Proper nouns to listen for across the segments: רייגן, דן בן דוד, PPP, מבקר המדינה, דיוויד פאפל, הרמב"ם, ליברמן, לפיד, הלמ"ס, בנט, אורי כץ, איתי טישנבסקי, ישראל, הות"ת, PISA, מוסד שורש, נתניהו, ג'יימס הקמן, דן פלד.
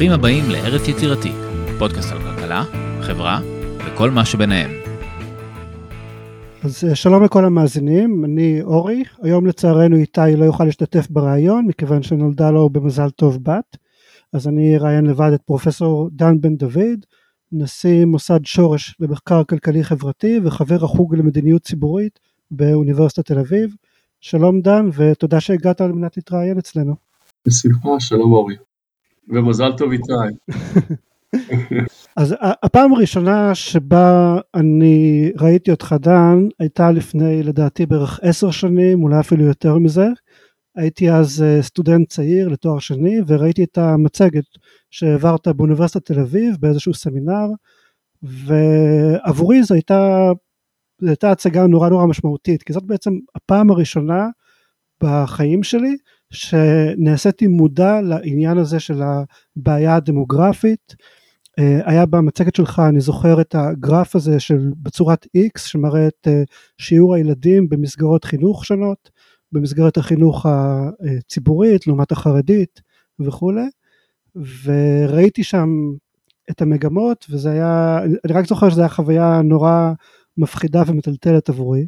ברוכים הבאים לארץ יצירתי, פודקאסט על כלכלה, חברה וכל מה שביניהם. אז שלום לכל המאזינים, אני אורי. היום לצערנו איתי לא יוכל להשתתף ברעיון, מכיוון שנולדה לו במזל טוב בת. אז אני ראיין לבד את פרופסור דן בן דוד, נשיא מוסד שורש למחקר כלכלי חברתי וחבר החוג למדיניות ציבורית באוניברסיטת תל אביב. שלום דן, ותודה שהגעת על מנת להתראיין אצלנו. בשמחה, שלום אורי. ומזל טוב איתי. אז הפעם הראשונה שבה אני ראיתי אותך דן, הייתה לפני לדעתי בערך 10 שנים, אולי אפילו יותר מזה. הייתי אז סטודנט צעיר לתואר שני, וראיתי את המצגת שהעברת באוניברסיטת תל אביב, באיזשהו סמינר, ועבורי זו הייתה הצגה נורא משמעותית, כי זאת בעצם הפעם הראשונה בחיים שלי, שנעשיתי מודע לעניין הזה של הבעיה הדמוגרפית. היה במצגת שלך, אני זוכר את הגרף הזה של בצורת X, שמראה את שיעור הילדים במסגרות חינוך שונות, במסגרת החינוך הציבורית, לעומת החרדית וכו'. וראיתי שם את המגמות, וזה היה, אני רק זוכר שזו הייתה חוויה נורא מפחידה ומטלטלת עבורי.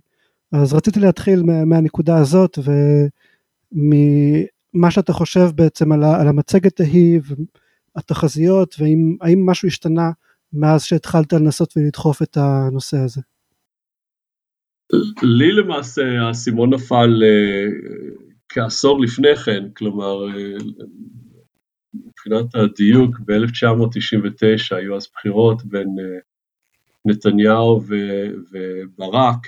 אז רציתי להתחיל מהנקודה הזאת, וממה שאתה חושב בעצם על המצגת ההיא, והתחזיות, והאם משהו השתנה מאז שהתחלת לנסות ולדחוף את הנושא הזה. לי למעשה הסימון נפל כעשור לפני כן, כלומר מבחינת הדיוק ב-1999 היו אז בחירות בין נתניהו וברק,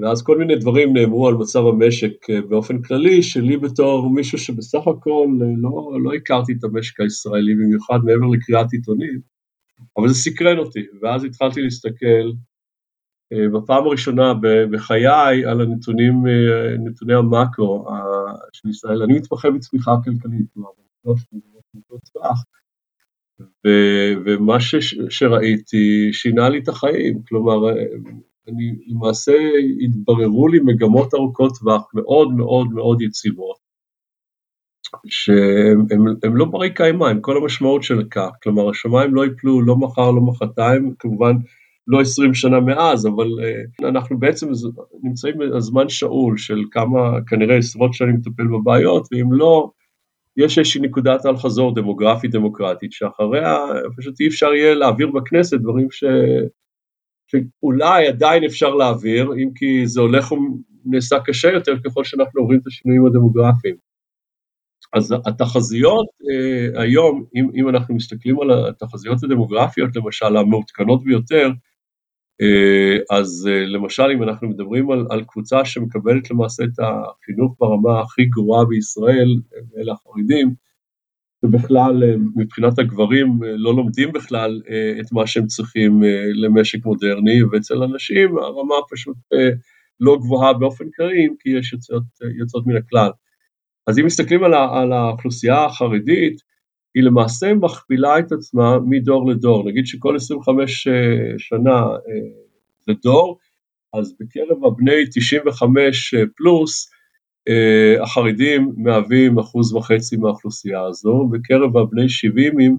ואז כל מיני דברים נאמרו על מצב המשק באופן כללי, שלי בתור מישהו שבסך הכל לא הכרתי את המשק הישראלי, במיוחד מעבר לקריאת עיתונים, אבל זה סקרן אותי, ואז התחלתי להסתכל בפעם הראשונה בחיי על נתוני המאקרו של ישראל. אני מתמחה בצמיחה כלכלית, ומה שראיתי שינה לי את החיים, כלומר, למעשה התבררו לי מגמות ארוכות טווח מאוד מאוד מאוד יציבות, שהם לא ברי קיימא, עם כל המשמעות של כך, כלומר, השמיים לא ייפלו, לא מחר, לא מחרתיים, כמובן, לא 20 שנה מאז, אבל אנחנו בעצם נמצאים בזמן שאול של כמה, כנראה עשרות שנים לטפל בבעיות, ואם לא, יש איזושהי נקודת אל חזור דמוגרפית-דמוקרטית, שאחריה פשוט אי אפשר יהיה להעביר בכנסת דברים שאולי עדיין אפשר להעביר, אם כי זה הולך ונעשה קשה יותר ככל שאנחנו עוברים את השינויים הדמוגרפיים. אז התחזיות היום, אם אנחנו מסתכלים על התחזיות הדמוגרפיות, למשל המעודכנות ביותר, אז למשל אם אנחנו מדברים על קבוצה שמקבלת למעשה את החינוך ברמה הכי גרועה בישראל, אלה החרדים, שבכלל מבחינת הגברים לא לומדים בכלל את מה שהם צריכים למשק מודרני, ואצל אנשים הרמה פשוט לא גבוהה באופן קרים, כי יש יוצאות מן הכלל. אז אם מסתכלים על האוכלוסייה החרדית, היא למעשה מכפילה את עצמה מדור לדור. נגיד שכל 25 שנה זה דור, אז בקרב הבני 95 פלוס, החרדים מהווים 1.5% מהאוכלוסייה הזו, בקרב הבני 70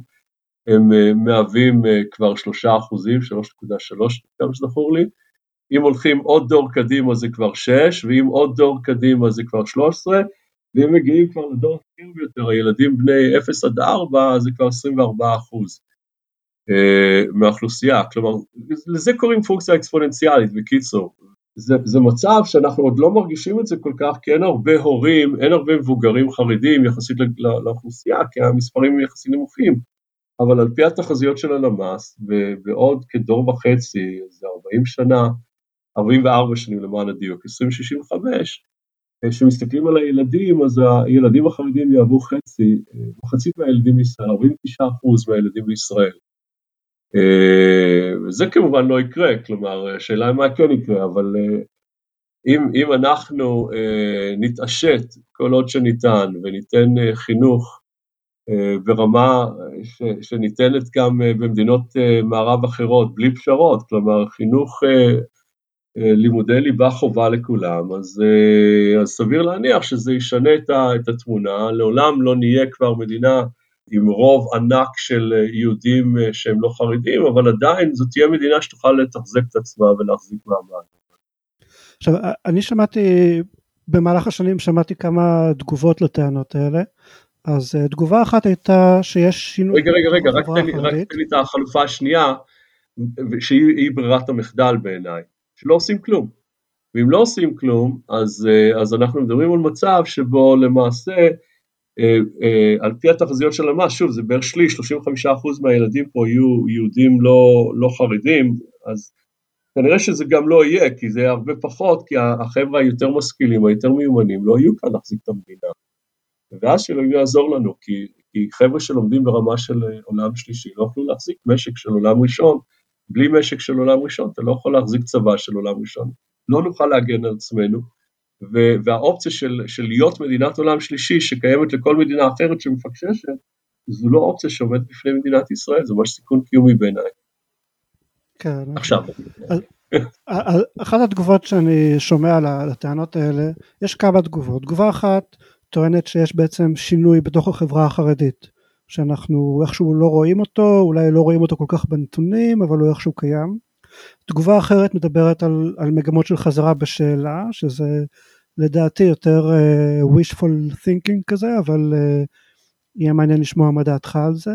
הם מהווים כבר 3%, 3.3 גם שזכור לי, אם הולכים עוד דור קדימה זה כבר 6, ואם עוד דור קדימה זה כבר 13, ואם מגיעים כבר לדור הכיר ביותר, הילדים בני 0 עד 4, זה כבר 24% מהאוכלוסייה, כלומר, לזה קוראים פונקציה אקספוננציאלית, בקיצור, זה מצב שאנחנו עוד לא מרגישים את זה כל כך, כי אין הרבה הורים, אין הרבה מבוגרים חרדים יחסית לאוכלוסייה, כי המספרים יחסית נמוכים, אבל על פי התחזיות של הלמ"ס, בעוד כדור וחצי, זה 44 שנים למען הדיוק, 2065, כשמסתכלים על הילדים, אז הילדים החרדים יעבו חצי מהילדים בישראל, 49% מהילדים בישראל. וזה כמובן לא יקרה, כלומר, השאלה היא מה כן יקרה, אבל אם אנחנו נתעשת כל עוד שניתן, וניתן חינוך ברמה שניתנת גם במדינות מערב אחרות, בלי פשרות, כלומר, חינוך לימודי ליבה חובה לכולם, אז סביר להניח שזה ישנה את התמונה, לעולם לא נהיה כבר מדינה עם רוב ענק של יהודים שהם לא חרדים, אבל עדיין זו תהיה מדינה שתוכל לתחזק את עצמה ולהחזיק מעמד. עכשיו, אני שמעתי, במהלך השנים שמעתי כמה תגובות לטענות האלה, אז תגובה אחת הייתה שיש שינוי... רגע, רק תן לי את החלופה השנייה, שהיא ברירת המחדל בעיניי, שלא עושים כלום. ואם לא עושים כלום, אז אנחנו מדברים על מצב שבו למעשה, על פי התחזיות של הלמ"ס, שוב, זה בערך שליש, 35% מהילדים פה יהיו יהודים לא חרדים, אז כנראה שזה גם לא יהיה, כי זה הרבה פחות, כי החבר'ה היותר משכילים, היותר מיומנים, לא יהיו כאן להחזיק את המדינה. ואז שלא יעזור לנו, כי חבר'ה שלומדים ברמה של עולם שלישי, לא יכולו להחזיק משק של עולם ראשון, בלי משק של עולם ראשון, אתה לא יכול להחזיק צבא של עולם ראשון, לא נוכל להגן על עצמנו, והאופציה של להיות מדינת עולם שלישי, שקיימת לכל מדינה אחרת שמפקששת, זו לא אופציה שעומדת בפני מדינת ישראל, זה ממש סיכון קיומי בעיניי. כן. עכשיו. אחת התגובות שאני שומע על הטענות האלה, יש כמה תגובות. תגובה אחת טוענת שיש בעצם שינוי בתוך החברה החרדית, שאנחנו איכשהו לא רואים אותו, אולי לא רואים אותו כל כך בנתונים, אבל הוא איכשהו קיים. תגובה אחרת מדברת על מגמות של חזרה בשאלה, שזה לדעתי יותר wishful thinking כזה, אבל יהיה מעניין לשמוע מה דעתך על זה.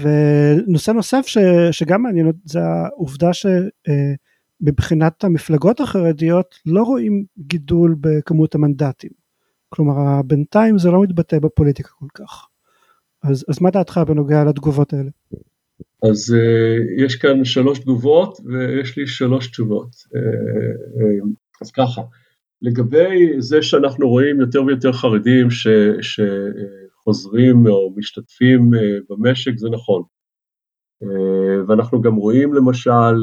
ונושא נוסף שגם מעניין, זה העובדה שבבחינת המפלגות החרדיות לא רואים גידול בכמות המנדטים. כלומר, בינתיים זה לא מתבטא בפוליטיקה כל כך. אז מה דעתך בנוגע לתגובות האלה? אז יש כאן 3 תגובות, ויש לי 3 תשובות. אז ככה, לגבי זה שאנחנו רואים יותר ויותר חרדים שחוזרים או משתתפים במשק, זה נכון. ואנחנו גם רואים למשל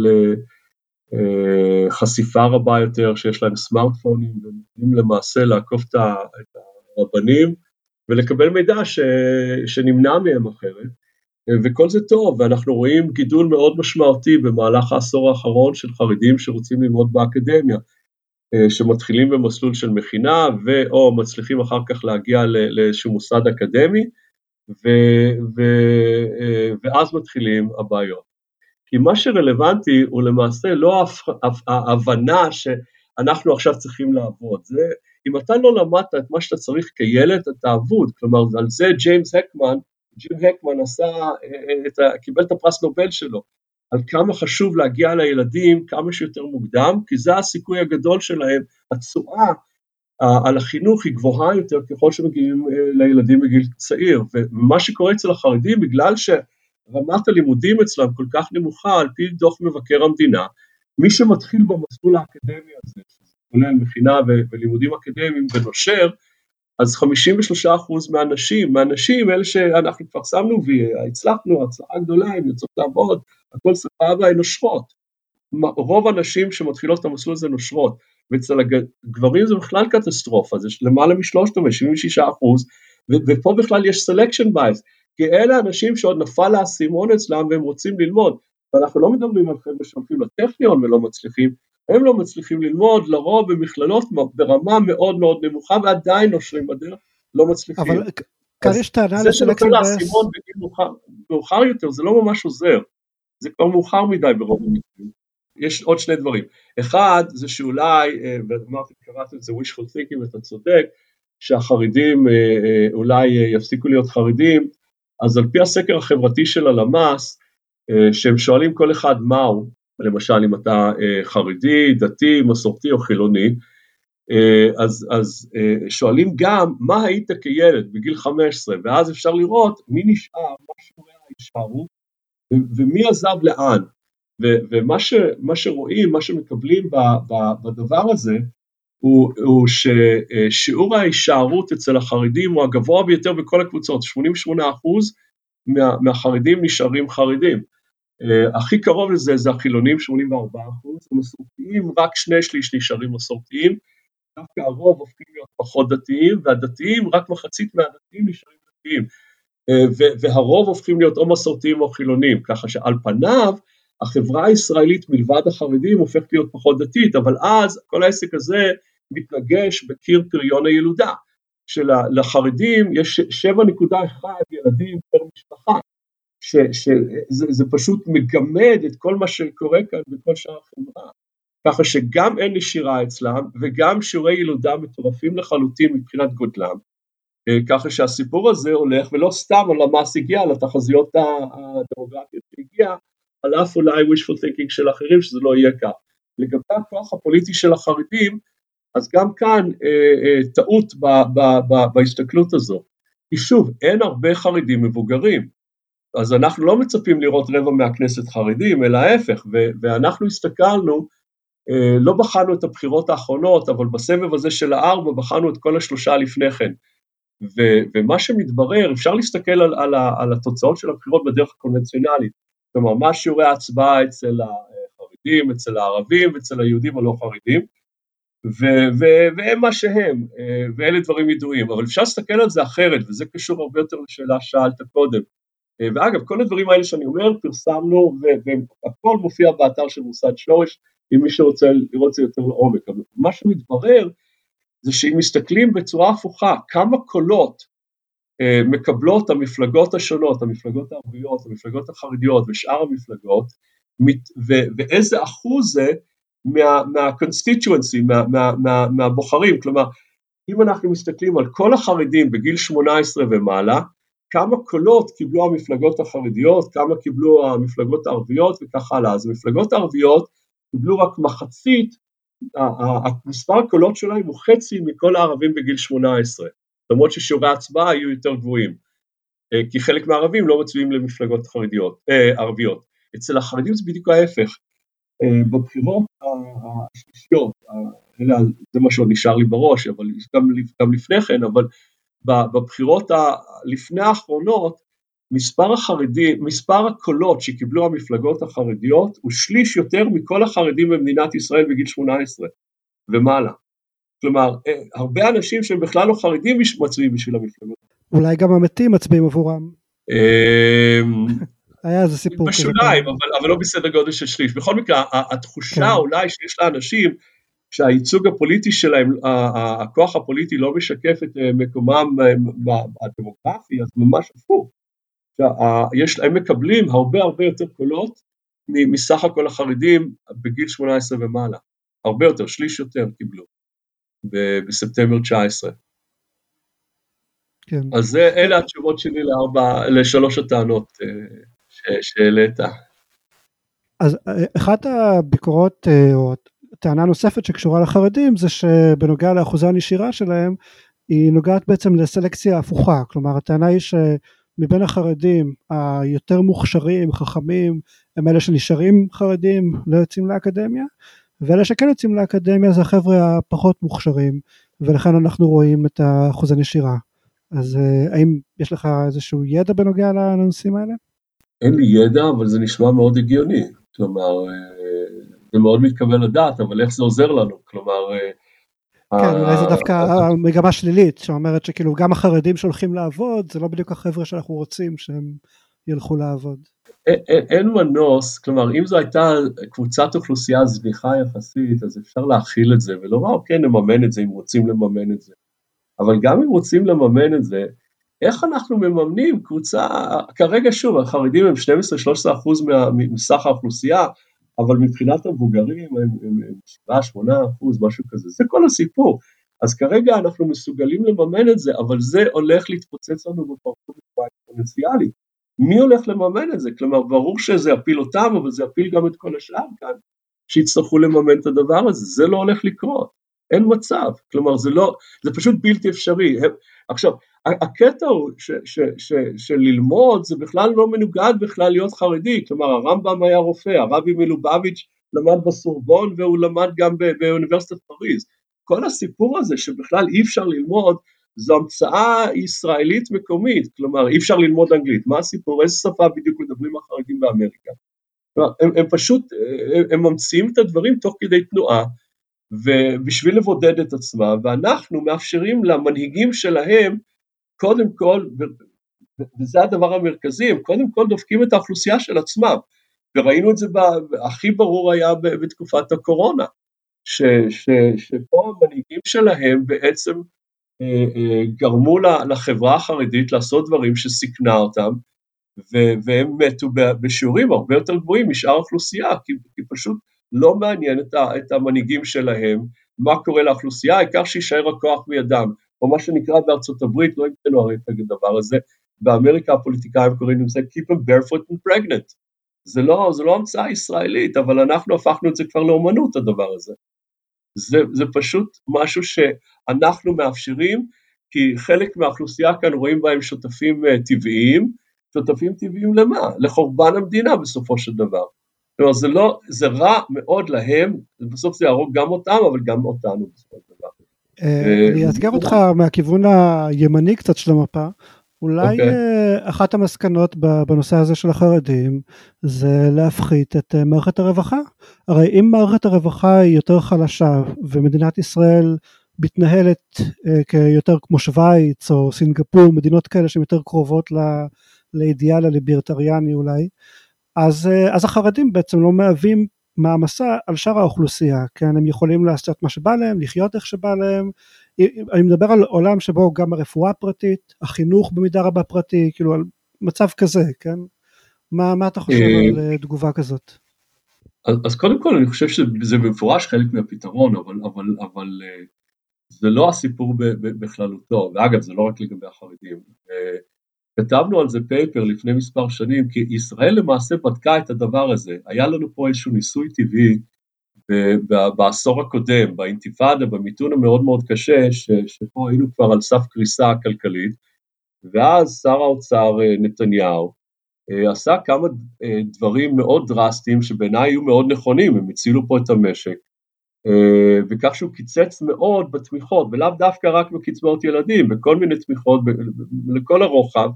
חשיפה רבה יותר, שיש להם סמארטפונים, והם למעשה לעקוף את הרבנים, ולקבל מידע שנמנע מהם אחרת, וכל זה טוב, ואנחנו רואים גידול מאוד משמעותי במהלך העשור האחרון של חרדים שרוצים ללמוד באקדמיה, שמתחילים במסלול של מכינה, או מצליחים אחר כך להגיע לאיזשהו מוסד אקדמי, ואז מתחילים הבעיות. כי מה שרלוונטי הוא למעשה לא ההבנה שאנחנו עכשיו צריכים לעבוד, זה אם אתה לא למדת את מה שאתה צריך כילד, אתה עבוד. כלומר, על זה ג'יימס הקמן קיבל את הפרס נובל שלו, על כמה חשוב להגיע לילדים כמה שיותר מוקדם, כי זה הסיכוי הגדול שלהם, התשואה על החינוך היא גבוהה יותר, ככל שמגיעים לילדים בגיל צעיר. ומה שקורה אצל החרדים, בגלל שרמת הלימודים אצלם כל כך נמוכה, על פי דוח מבקר המדינה, מי שמתחיל במסלול האקדמי הזה, כולל מכינה ולימודים אקדמיים ונושר, אז 53% מהנשים, אלה שאנחנו כבר שמנו והצלחנו, הצלחה גדולה, הן יוצאות לעבוד, הכל סבבה, הן נושרות. רוב הנשים שמתחילות את המסלול הזה נושרות, ואצל הגברים זה בכלל קטסטרופה, זה למעלה מ-300, 76%, ופה בכלל יש selection bias, כי אלה אנשים שעוד נפל להסימון אצלם, והם רוצים ללמוד, ואנחנו לא מדברים על חבר'ה שהולכים לטכניון ולא מצליחים, הם לא מצליחים ללמוד, לרוב במכללות ברמה מאוד מאוד נמוכה, ועדיין נושרים בדרך, לא מצליחים. אבל כאן יש טענה לסלקשן בייס. זה שנותן להסימון מאוחר יותר, זה לא ממש עוזר, זה כבר מאוחר מדי ברוב המקרים. יש עוד 2 דברים. אחד, זה שאולי, ואמרתי, קראתי את זה wishful thinking, אתה צודק, שהחרדים אולי יפסיקו להיות חרדים, אז על פי הסקר החברתי של הלמ"ס, שהם שואלים כל אחד מהו, למשל אם אתה חרדי, דתי, מסורתי או חילוני, אז שואלים גם מה היית כילד בגיל 15, ואז אפשר לראות מי נשאר, מה שמוריה נשארו, ומי עזב לאן, ומה שרואים, מה שמקבלים בדבר הזה, הוא ששיעור ההישארות אצל החרדים הוא הגבוה ביותר בכל הקבוצות, 88% מהחרדים נשארים חרדים. הכי קרוב לזה זה החילונים, 84%, המסורתיים, רק 2/3 נשארים מסורתיים, דווקא הרוב הופכים להיות פחות דתיים, והדתיים, רק מחצית מהדתיים נשארים דתיים, והרוב הופכים להיות או מסורתיים או חילונים, ככה שעל פניו, החברה הישראלית מלבד החרדים הופכת להיות פחות דתית, אבל אז כל העסק הזה מתנגש בקיר פריון הילודה, שלחרדים יש 7.1 ילדים פר משפחה, שזה פשוט מגמד את כל מה שקורה כאן בכל שאר החברה, ככה שגם אין נשירה אצלם, וגם שיעורי ילודה מטורפים לחלוטין מבחינת גודלם, ככה שהסיפור הזה הולך, ולא סתם הלמ"ס הגיע לתחזיות הדמוגרפיות שהגיעה, על אף אולי wishful thinking של אחרים, שזה לא יהיה כך. לגבי הכוח הפוליטי של החרדים, אז גם כאן טעות בהסתכלות הזו. כי שוב, אין הרבה חרדים מבוגרים, אז אנחנו לא מצפים לראות רבע מהכנסת חרדים, אלא ההפך, ואנחנו הסתכלנו, לא בחנו את הבחירות האחרונות, אבל בסבב הזה של הארבע, בחנו את כל השלושה לפני כן. ומה שמתברר, אפשר להסתכל על התוצאות של הבחירות בדרך הקונבנציונלית, כלומר, מה שיעורי ההצבעה אצל החרדים, אצל הערבים, אצל היהודים הלא חרדים, והם מה שהם, ואלה דברים ידועים, אבל אפשר להסתכל על זה אחרת, וזה קשור הרבה יותר לשאלה שאלת קודם, ואגב, כל הדברים האלה שאני אומר, פרסמנו, והכל מופיע באתר של מוסד שורש, אם מי שרוצה לראות את זה יותר לעומק, אבל מה שמתברר, זה שאם מסתכלים בצורה הפוכה, כמה קולות מקבלות המפלגות השונות, המפלגות הערביות, המפלגות החרדיות ושאר המפלגות, ואיזה אחוז זה מה-constituency, מהבוחרים, כלומר, אם אנחנו מסתכלים על כל החרדים בגיל 18 ומעלה, כמה קולות קיבלו המפלגות החרדיות, כמה קיבלו המפלגות הערביות וכך הלאה, אז המפלגות הערביות קיבלו רק מחצית, מספר הקולות שלהם הוא חצי מכל הערבים בגיל 18, למרות ששיעורי ההצבעה היו יותר גבוהים, כי חלק מהערבים לא מצביעים למפלגות ערביות. אצל החרדים זה בדיוק ההפך, בבחירות השלישיות, זה מה שעוד נשאר לי בראש, אבל גם לפני כן, אבל בבחירות לפני האחרונות, מספר הקולות שקיבלו המפלגות החרדיות, הוא שליש יותר מכל החרדים במדינת ישראל בגיל 18 ומעלה. כלומר, הרבה אנשים שהם בכלל לא חרדים מצביעים בשביל המפלגות. אולי גם המתים מצביעים עבורם. היה איזה סיפור כזה. בשוליים, אבל לא בסדר גודל של שליש. בכל מקרה, התחושה אולי שיש לאנשים, שהייצוג הפוליטי שלהם, הכוח הפוליטי לא משקף את מקומם הדמוגרפי, אז ממש הפוך. הם מקבלים הרבה יותר קולות מסך הכל החרדים בגיל 18 ומעלה, הרבה יותר, שליש יותר קיבלו בספטמבר 19. כן. אז אלה התשובות שלי לשלוש הטענות שהעלית. אז אחת הביקורות או טענה נוספת שקשורה לחרדים זה שבנוגע לאחוזי הנשירה שלהם היא נוגעת בעצם לסלקציה הפוכה, כלומר הטענה היא ש מבין החרדים היותר מוכשרים, חכמים, הם אלה שנשארים חרדים, לא יוצאים לאקדמיה, ואלה שכן יוצאים לאקדמיה זה החבר'ה הפחות מוכשרים, ולכן אנחנו רואים את האחוז הנשירה. אז האם יש לך איזשהו ידע בנוגע לנושאים האלה? אין לי ידע, אבל זה נשמע מאוד הגיוני. כלומר, זה מאוד מתקבל לדעת, אבל איך זה עוזר לנו? כלומר, כן, אולי זה דווקא מגמה שלילית, שאומרת שכאילו גם החרדים שהולכים לעבוד, זה לא בדיוק החבר'ה שאנחנו רוצים שהם ילכו לעבוד. אין מנוס, כלומר, אם זו הייתה קבוצת אוכלוסייה זניחה יחסית, אז אפשר להכיל את זה, ולומר, אוקיי, נממן את זה, אם רוצים לממן את זה. אבל גם אם רוצים לממן את זה, איך אנחנו מממנים קבוצה, כרגע שוב, החרדים הם 12-13% מסך האוכלוסייה, אבל מבחינת המבוגרים הם 7-8%, משהו כזה, זה כל הסיפור. אז כרגע אנחנו מסוגלים לממן את זה, אבל זה הולך להתפוצץ לנו בפרצוף האקספוננציאלי. מי הולך לממן את זה? כלומר, ברור שזה אפיל אותם, אבל זה אפיל גם את כל השאר כאן, שיצטרכו לממן את הדבר הזה, זה לא הולך לקרות, אין מצב, כלומר, זה פשוט בלתי אפשרי. עכשיו, הקטע הוא של ללמוד, זה בכלל לא מנוגד בכלל להיות חרדי, כלומר הרמב"ם היה רופא, הרבי מלובביץ' למד בסורבון, והוא למד גם באוניברסיטת פריז, כל הסיפור הזה שבכלל אי אפשר ללמוד, זו המצאה ישראלית מקומית, כלומר אי אפשר ללמוד אנגלית, מה הסיפור, איזה שפה בדיוק מדברים החרדים באמריקה, הם פשוט, הם ממציאים את הדברים תוך כדי תנועה, ובשביל לבודד את עצמה, ואנחנו מאפשרים למנהיגים שלהם, קודם כל, וזה הדבר המרכזי, הם קודם כל דופקים את האוכלוסייה של עצמם, וראינו את זה הכי ברור היה בתקופת הקורונה, שפה המנהיגים שלהם בעצם גרמו לחברה החרדית לעשות דברים שסיכנה אותם, והם מתו בשיעורים הרבה יותר גבוהים משאר האוכלוסייה, כי פשוט לא מעניין את המנהיגים שלהם, מה קורה לאוכלוסייה, העיקר שישאר הכוח בידם, או מה שנקרא בארצות הברית, לא ימצאנו הרי את הדבר הזה, באמריקה הפוליטיקאים קוראים לזה keep them barefoot and pregnant, זה לא המצאה ישראלית, אבל אנחנו הפכנו את זה כבר לאומנות הדבר הזה, זה פשוט משהו שאנחנו מאפשרים, כי חלק מהאוכלוסייה כאן רואים בהם שותפים טבעיים למה? לחורבן המדינה בסופו של דבר, כלומר זה רע מאוד להם, בסוף זה יהרוג גם אותם, אבל גם אותנו בסופו של דבר. אני אתגר אותך מהכיוון הימני קצת של המפה, אולי אחת המסקנות בנושא הזה של החרדים, זה להפחית את מערכת הרווחה. הרי אם מערכת הרווחה היא יותר חלשה, ומדינת ישראל מתנהלת כיותר כמו שוויץ או סינגפור, מדינות כאלה שהן יותר קרובות לאידיאל הליברטריאני אולי, אז החרדים בעצם לא מהווים מעמסה על שאר האוכלוסייה, כן, הם יכולים לעשות מה שבא להם, לחיות איך שבא להם, אני מדבר על עולם שבו גם הרפואה פרטית, החינוך במידה רבה פרטי, כאילו על מצב כזה, כן, מה אתה חושב על תגובה כזאת? אז קודם כל אני חושב שזה במפורש חלק מהפתרון, אבל זה לא הסיפור בכללותו, ואגב זה לא רק לגבי החרדים, כתבנו על זה פייפר לפני מספר שנים, כי ישראל למעשה בדקה את הדבר הזה, היה לנו פה איזשהו ניסוי טבעי, בעשור הקודם, באינתיפאדה, במיתון המאוד מאוד קשה, שפה היינו כבר על סף קריסה הכלכלית, ואז שר האוצר נתניהו, עשה כמה דברים מאוד דרסטיים, שבעיניי היו מאוד נכונים, הם הצילו פה את המשק, וכך שהוא קיצץ מאוד בתמיכות, ולאו דווקא רק בקצבאות ילדים, בכל מיני תמיכות, לכל הרוחב,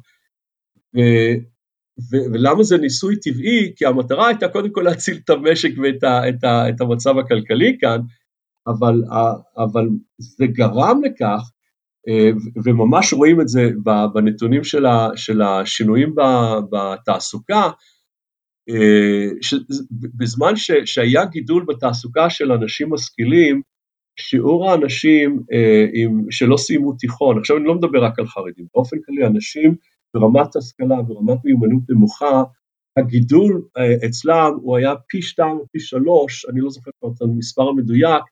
ולמה זה ניסוי טבעי? כי המטרה הייתה קודם כל להציל את המשק ואת המצב הכלכלי כאן, אבל זה גרם לכך, וממש רואים את זה בנתונים של השינויים בתעסוקה, בזמן שהיה גידול בתעסוקה של אנשים משכילים, שיעור האנשים שלא סיימו תיכון, עכשיו אני לא מדבר רק על חרדים, באופן כללי אנשים ברמת השכלה ורמת מיומנות נמוכה, הגידול אצלם הוא היה פי 2 או פי 3, אני לא זוכר את המספר המדויק,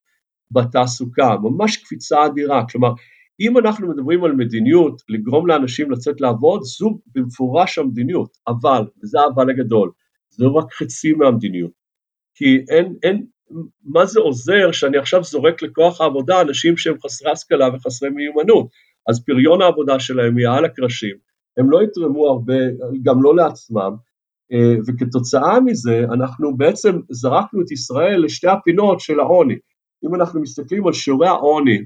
בתעסוקה, ממש קפיצה אדירה, כלומר, אם אנחנו מדברים על מדיניות, לגרום לאנשים לצאת לעבוד, זו במפורש המדיניות, אבל, וזה אבל הגדול, זה רק חצי מהמדיניות, כי אין מה זה עוזר שאני עכשיו זורק לכוח העבודה, אנשים שהם חסרי השכלה וחסרי מיומנות, אז פריון העבודה שלהם יהיה על הקרשים, הם לא יתרמו הרבה, גם לא לעצמם, וכתוצאה מזה, אנחנו בעצם זרקנו את ישראל לשתי הפינות של העוני, אם אנחנו מסתכלים על שיעורי העוני,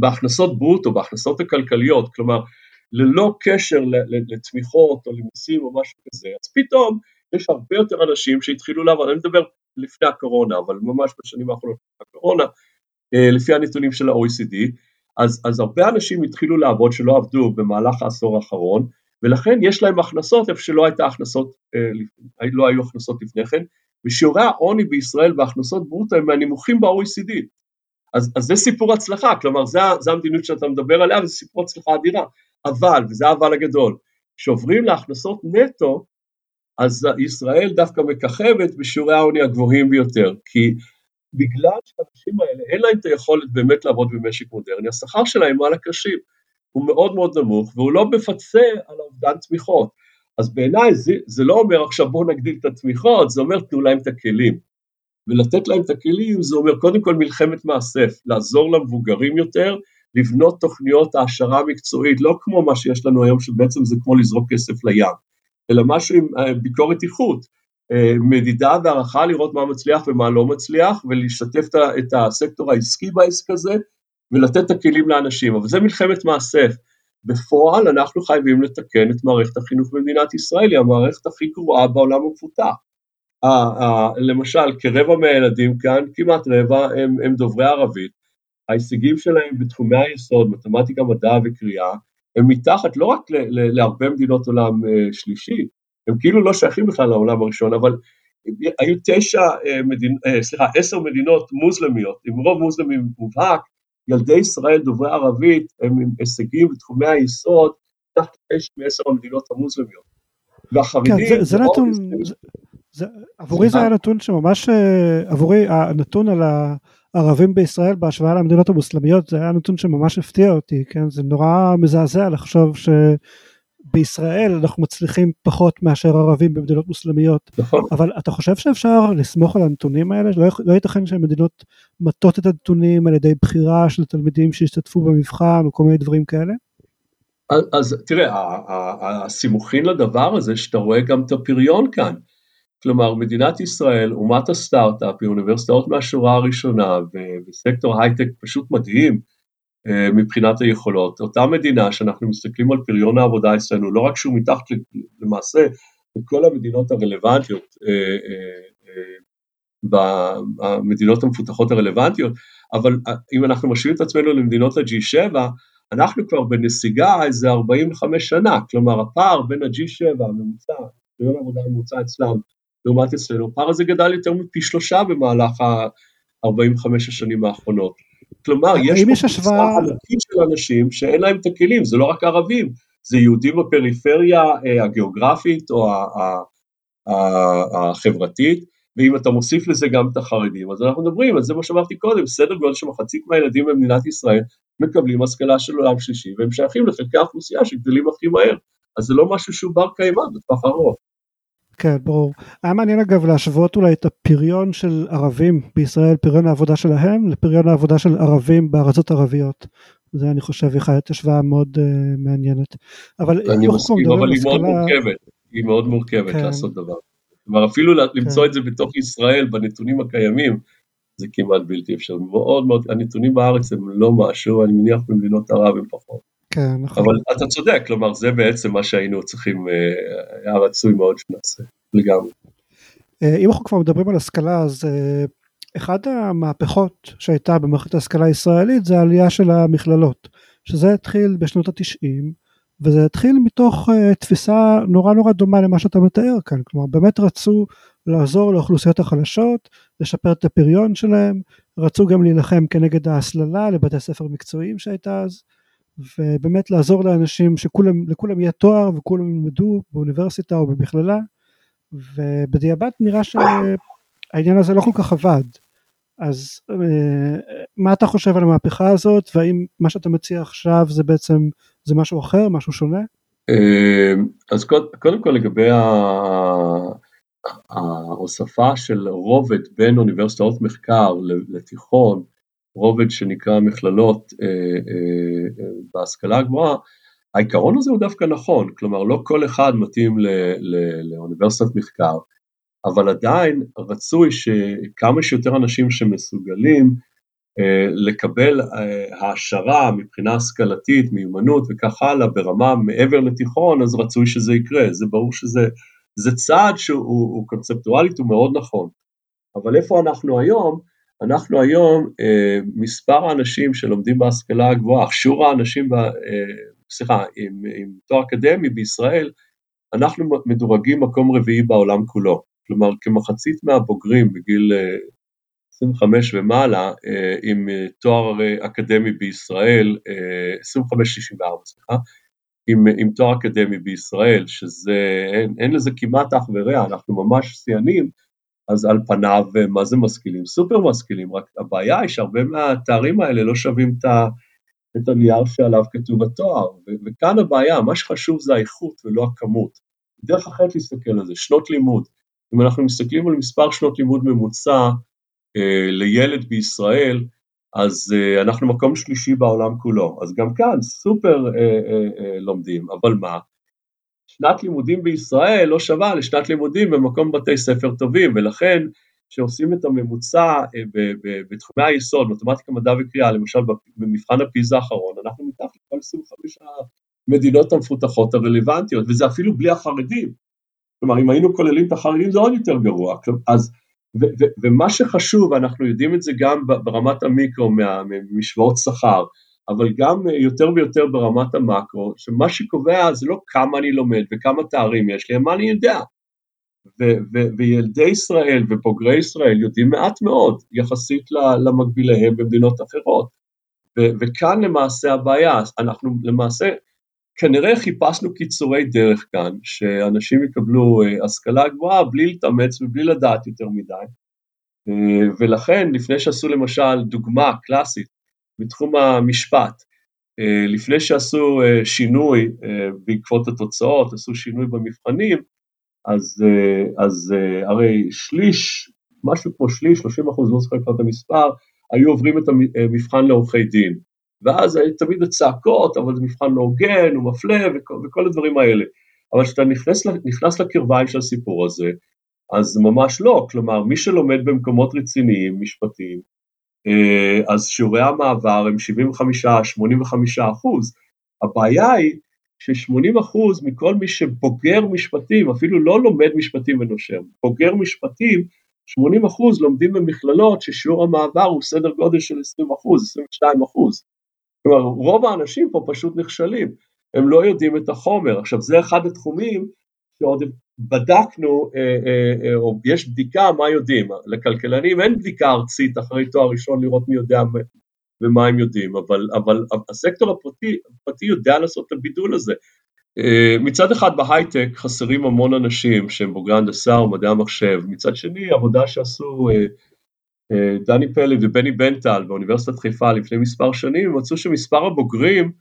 בהכנסות ברוטו, בהכנסות הכלכליות, כלומר, ללא קשר לתמיכות או למיסים או משהו כזה, אז פתאום יש הרבה יותר אנשים שהתחילו לעבוד, אני מדבר לפני הקורונה, אבל ממש בשנים האחרונות הקורונה, לפי הנתונים של ה-OECD, אז הרבה אנשים התחילו לעבוד שלא עבדו במהלך העשור האחרון, ולכן יש להם הכנסות איפה שלא היו הכנסות לפני כן, ושיעורי העוני בישראל והכנסות ברוטו הם מהנמוכים ב-OECD, אז זה סיפור הצלחה, כלומר זה המדיניות שאתה מדבר עליה, וזה סיפור הצלחה אדירה, אבל, וזה אבל הגדול, כשעוברים להכנסות נטו, אז ישראל דווקא מככבת בשיעורי העוני הגבוהים ביותר, כי בגלל שהאנשים האלה אין להם את היכולת באמת לעבוד במשק מודרני, השכר שלהם על הקרשים הוא מאוד מאוד נמוך, והוא לא מפצה על אובדן תמיכות, אז בעיניי זה לא אומר עכשיו בואו נגדיל את התמיכות, זה אומר תנו להם את הכלים, ולתת להם את הכלים זה אומר קודם כל מלחמת מאסף, לעזור למבוגרים יותר, לבנות תוכניות העשרה מקצועית, לא כמו מה שיש לנו היום שבעצם זה כמו לזרוק כסף לים, אלא משהו עם ביקורת איכות, מדידה והערכה לראות מה מצליח ומה לא מצליח, ולהשתתף את הסקטור העסקי בעסק הזה, ולתת את הכלים לאנשים, אבל זה מלחמת מאסף, בפועל אנחנו חייבים לתקן את מערכת החינוך במדינת ישראל, היא המערכת הכי גרועה בעולם המפותח, למשל כרבע מהילדים כאן, כמעט רבע הם דוברי ערבית, ההישגים שלהם בתחומי היסוד, מתמטיקה, מדע וקריאה, הם מתחת לא רק להרבה מדינות עולם שלישי, הם כאילו לא שייכים בכלל לעולם הראשון, אבל היו 10 מדינות מוסלמיות, עם רוב מוסלמים מובהק, ילדי ישראל דוברי ערבית הם הישגים בתחומי היסוד, תחת 9 מ-10 המדינות המוסלמיות. והחרדים... זה נתון... עבורי זה היה נתון שממש... עבורי הנתון על הערבים בישראל בהשוואה למדינות המוסלמיות, זה היה נתון שממש הפתיע אותי, כן? זה נורא מזעזע לחשוב ש... בישראל אנחנו מצליחים פחות מאשר ערבים במדינות מוסלמיות, אבל אתה חושב שאפשר לסמוך על הנתונים האלה? לא ייתכן שהמדינות מטות את הנתונים על ידי בחירה של תלמידים שהשתתפו במבחן או כל מיני דברים כאלה? אז תראה, הסימוכין לדבר הזה שאתה רואה גם את הפריון כאן, כלומר מדינת ישראל, אומת הסטארט-אפ, אוניברסיטאות מהשורה הראשונה וסקטור הייטק פשוט מדהים, מבחינת היכולות, אותה מדינה שאנחנו מסתכלים על פריון העבודה אצלנו, לא רק שהוא מתחת למעשה, בכל המדינות הרלוונטיות, במדינות המפותחות הרלוונטיות, אבל אם אנחנו משווים את עצמנו למדינות ה-G7, אנחנו כבר בנסיגה איזה 45 שנה, כלומר הפער בין ה-G7 הממוצע, פריון העבודה הממוצע אצלם, לעומת אצלנו, הפער הזה גדל יותר מפי 3 במהלך ה-45 השנים האחרונות. כלומר, יש פה מספר ענקית של אנשים שאין להם את הכלים, זה לא רק ערבים, זה יהודים בפריפריה הגיאוגרפית או החברתית, ואם אתה מוסיף לזה גם את החרדים, אז אנחנו מדברים, אז זה מה שאמרתי קודם, סדר גודל שמחצית מהילדים במדינת ישראל מקבלים השכלה של עולם שלישי, והם שייכים לחלקי האוכלוסייה שגדלים הכי מהר, אז זה לא משהו שהוא בר קיימא בטווח ארוך. כן, ברור. היה מעניין אגב להשוות אולי את הפריון של ערבים בישראל, פריון העבודה שלהם, לפריון העבודה של ערבים בארצות ערביות. זה אני חושב יחיית השוואה מאוד מעניינת. אבל אני מסכים, אבל היא מאוד מורכבת. היא מאוד מורכבת לעשות דבר. כלומר אפילו למצוא את זה בתוך ישראל, בנתונים הקיימים, זה כמעט בלתי אפשר. מאוד מאוד, הנתונים בארץ הם לא משהו, אני מניח במדינות ערב הם פחות. כן, נכון. אבל אתה צודק, כלומר, זה בעצם מה שהיינו צריכים, היה רצוי מאוד שנעשה, לגמרי. אם אנחנו כבר מדברים על השכלה, אז אחד המהפכות שהייתה במערכת ההשכלה הישראלית, זה העלייה של המכללות, שזה התחיל בשנות ה-90, וזה התחיל מתוך תפיסה נורא נורא דומה למה שאתה מתאר כאן, כלומר, באמת רצו לעזור לאוכלוסיות החלשות, לשפר את הפריון שלהם, רצו גם להילחם כנגד ההסללה לבתי ספר מקצועיים שהייתה אז, ובאמת לעזור לאנשים שלכולם יהיה תואר וכולם ילמדו באוניברסיטה או במכללה, ובדיעבד נראה שהעניין הזה לא כל כך עבד. אז מה אתה חושב על המהפכה הזאת, והאם מה שאתה מציע עכשיו זה בעצם, זה משהו אחר, משהו שונה? אז קודם כל לגבי ההוספה של רובד בין אוניברסיטאות מחקר לתיכון, רובד שנקרא מכללות בהשכלה הגבוהה, העיקרון הזה הוא דווקא נכון, כלומר לא כל אחד מתאים לאוניברסיטת מחקר, אבל עדיין רצוי שכמה שיותר אנשים שמסוגלים לקבל העשרה מבחינה השכלתית, מיומנות וכך הלאה, ברמה מעבר לתיכון, אז רצוי שזה יקרה, זה ברור שזה צעד שהוא קונספטואלית, הוא מאוד נכון, אבל איפה אנחנו היום? אנחנו היום, מספר האנשים שלומדים בהשכלה הגבוהה, שיעור האנשים, עם תואר אקדמי בישראל, אנחנו מדורגים מקום רביעי בעולם כולו. כלומר, כמחצית מהבוגרים בגיל 25 ומעלה, עם תואר אקדמי בישראל, 25-64, עם תואר אקדמי בישראל, שזה, אין לזה כמעט אח ורע, אנחנו ממש סיינים, אז על פניו, מה זה משכילים? סופר משכילים, רק הבעיה היא שהרבה מהתארים האלה לא שווים את הנייר שעליו כתוב התואר, וכאן הבעיה, מה שחשוב זה האיכות ולא הכמות. דרך אחרת להסתכל על זה, שנות לימוד. אם אנחנו מסתכלים על מספר שנות לימוד ממוצע לילד בישראל, אז אנחנו מקום שלישי בעולם כולו. אז גם כאן סופר לומדים, אבל מה? שנת לימודים בישראל לא שווה לשנת לימודים במקום בתי ספר טובים, ולכן שעושים את הממוצע בתחומי היסוד, מתמטיקה, מדע וקריאה, למשל במבחן הפיזה האחרון, אנחנו מתחת לכל 25 המדינות המפותחות הרלוונטיות, וזה אפילו בלי החרדים. כלומר, אם היינו כוללים את החרדים, זה עוד יותר גרוע. אז, ומה שחשוב, אנחנו יודעים את זה גם ברמת המיקרו, ממשוואות שכר, אבל גם יותר ויותר ברמת המקרו, שמה שקובע זה לא כמה אני לומד וכמה תארים יש לי, מה אני יודע. וילדי ישראל ובוגרי ישראל יודעים מעט מאוד, יחסית למקביליהם במדינות אחרות. וכאן למעשה הבעיה, אנחנו למעשה כנראה חיפשנו קיצורי דרך כאן, שאנשים יקבלו השכלה גבוהה בלי להתאמץ ובלי לדעת יותר מדי, ולכן לפני שעשו למשל דוגמה קלאסית בתחום המשפט, לפני שעשו שינוי בעקבות התוצאות, עשו שינוי במבחנים, אז הרי שליש, משהו כמו שליש, 30%, לא זוכר כבר את המספר, היו עוברים את המבחן לעורכי דין, ואז תמיד הצעקות, אבל זה מבחן לא הוגן, הוא מפלה, וכל הדברים האלה. אבל כשאתה נכנס לקרביים של הסיפור הזה, אז ממש לא, כלומר, מי שלומד במקומות רציניים, משפטיים, אז שיעורי המעבר הם 75-85%, הבעיה היא ש80% מכל מי שבוגר משפטים, אפילו לא לומד משפטים ונושם, בוגר משפטים, 80% לומדים במכללות ששיעור המעבר הוא סדר גודל של 20%, 22%. כלומר, רוב האנשים פה פשוט נכשלים, הם לא יודעים את החומר. עכשיו, זה אחד התחומים שעוד בדקנו, או יש בדיקה מה יודעים, לכלכלנים אין בדיקה ארצית אחרי תואר ראשון לראות מי יודע ומה הם יודעים, אבל הסקטור הפרטי יודע לעשות את הבידול הזה. מצד אחד בהייטק חסרים המון אנשים שהם בוגרי הנדסה ומדעי המחשב, מצד שני עבודה שעשו דני פלד ובני בנטל באוניברסיטת חיפה לפני מספר שנים, מצאו שמספר הבוגרים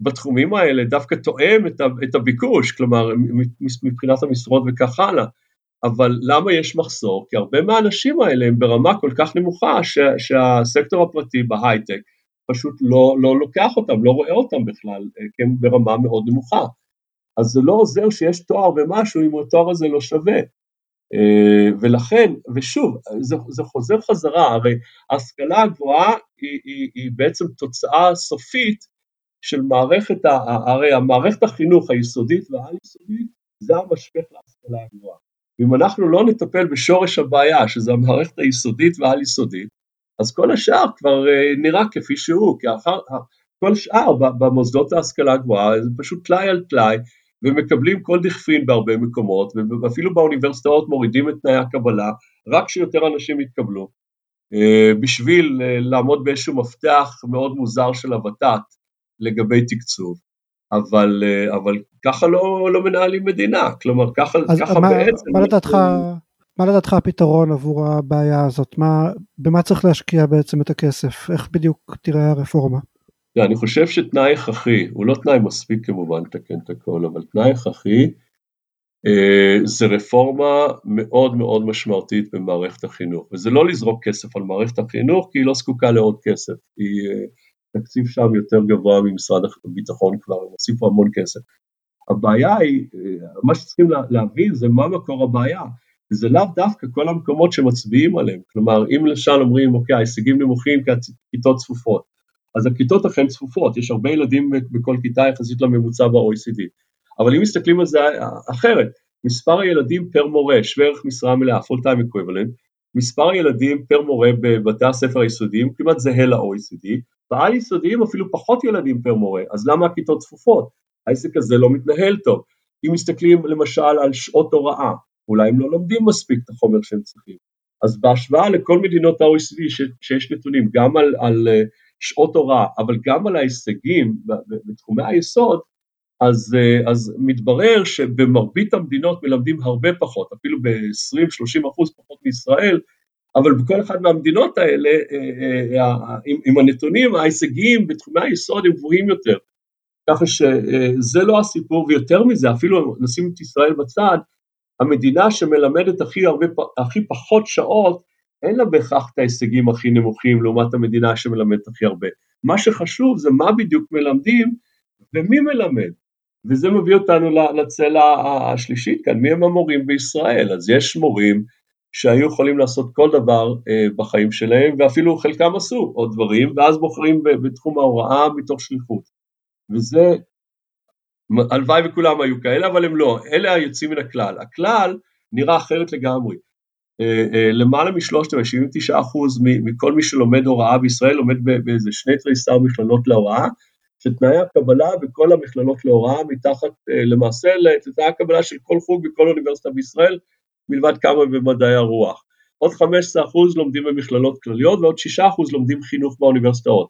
בתחומים האלה דווקא תואם את הביקוש, כלומר מבחינת המשרות וכך הלאה, אבל למה יש מחסור? כי הרבה מהאנשים האלה הם ברמה כל כך נמוכה שהסקטור הפרטי בהייטק פשוט לא לוקח אותם, לא רואה אותם בכלל, כי הם ברמה מאוד נמוכה. אז זה לא עוזר שיש תואר ומשהו אם התואר הזה לא שווה. ולכן, ושוב, זה חוזר חזרה, הרי ההשכלה הגבוהה היא בעצם תוצאה סופית של מערכת, הרי המערכת החינוך היסודית והעל-יסודית, זה המשפך להשכלה הגבוהה. ואם אנחנו לא נטפל בשורש הבעיה, שזה המערכת היסודית והעל-יסודית, אז כל השאר כבר נראה כפי שהוא, כי כל שאר במוסדות ההשכלה הגבוהה, זה פשוט טלאי על טלאי, ומקבלים כל דכפין בהרבה מקומות, ואפילו באוניברסיטאות מורידים את תנאי הקבלה, רק שיותר אנשים יתקבלו, בשביל לעמוד באיזשהו מפתח מאוד מוזר של הות"ת, לגבי תקצוב, אבל ככה לא מנהלים מדינה, כלומר ככה בעצם. מה לדעתך הפתרון עבור הבעיה הזאת? במה צריך להשקיע בעצם את הכסף? איך בדיוק תראה הרפורמה? אני חושב שתנאי הכרחי, הוא לא תנאי מספיק כמובן, תקן את הכל, אבל תנאי הכרחי, זה רפורמה מאוד מאוד משמעותית במערכת החינוך, וזה לא לזרוק כסף על מערכת החינוך, כי היא לא זקוקה לעוד כסף, היא... תקציב שם יותר גבוה ממשרד הביטחון כבר, הם הוסיפו המון כסף. הבעיה היא, מה שצריכים להבין זה מה מקור הבעיה, זה לאו דווקא כל המקומות שמצביעים עליהם, כלומר, אם לשאל אומרים, אוקיי, הישגים נמוכים כיתות צפופות, אז הכיתות אכן צפופות, יש הרבה ילדים בכל כיתה יחסית לממוצע ב-OECD, אבל אם מסתכלים על זה אחרת, מספר הילדים פר מורה, שווה ערך משרה מלאה, full time equivalent, מספר הילדים פר מורה בבתי הספר היסודיים, כמעט זהה ל-OECD, בעל יסודיים אפילו פחות ילדים פר מורה, אז למה הכיתות צפופות? העסק הזה לא מתנהל טוב. אם מסתכלים למשל על שעות הוראה, אולי הם לא לומדים מספיק את החומר שהם צריכים. אז בהשוואה לכל מדינות ה-OECD שיש נתונים גם על שעות הוראה, אבל גם על ההישגים בתחומי היסוד, אז מתברר שבמרבית המדינות מלמדים הרבה פחות, אפילו ב-20-30% פחות מישראל, אבל בכל אחד מהמדינות האלה, עם הנתונים, ההישגים בתחומי היסוד הם גבוהים יותר. ככה שזה לא הסיפור, ויותר מזה, אפילו נשים את ישראל בצד, המדינה שמלמדת הכי פחות שעות, אין לה בהכרח את ההישגים הכי נמוכים, לעומת המדינה שמלמדת הכי הרבה. מה שחשוב זה מה בדיוק מלמדים, ומי מלמד. וזה מביא אותנו לצלע השלישית כאן, מי הם המורים בישראל? אז יש מורים, שהיו יכולים לעשות כל דבר בחיים שלהם, ואפילו חלקם עשו עוד דברים, ואז בוחרים בתחום ההוראה מתוך שליחות. וזה, הלוואי וכולם היו כאלה, אבל הם לא, אלה היוצאים מן הכלל. הכלל נראה אחרת לגמרי. למעלה מ-79% מכל מי שלומד הוראה בישראל, לומד באיזה 12 מכללות להוראה, שתנאי הקבלה בכל המכללות להוראה, מתחת למעשה לתנאי הקבלה של כל חוג בכל אוניברסיטה בישראל, מלבד כמה במדעי הרוח. עוד 15% לומדים במכללות כלליות, ועוד 6% לומדים חינוך באוניברסיטאות.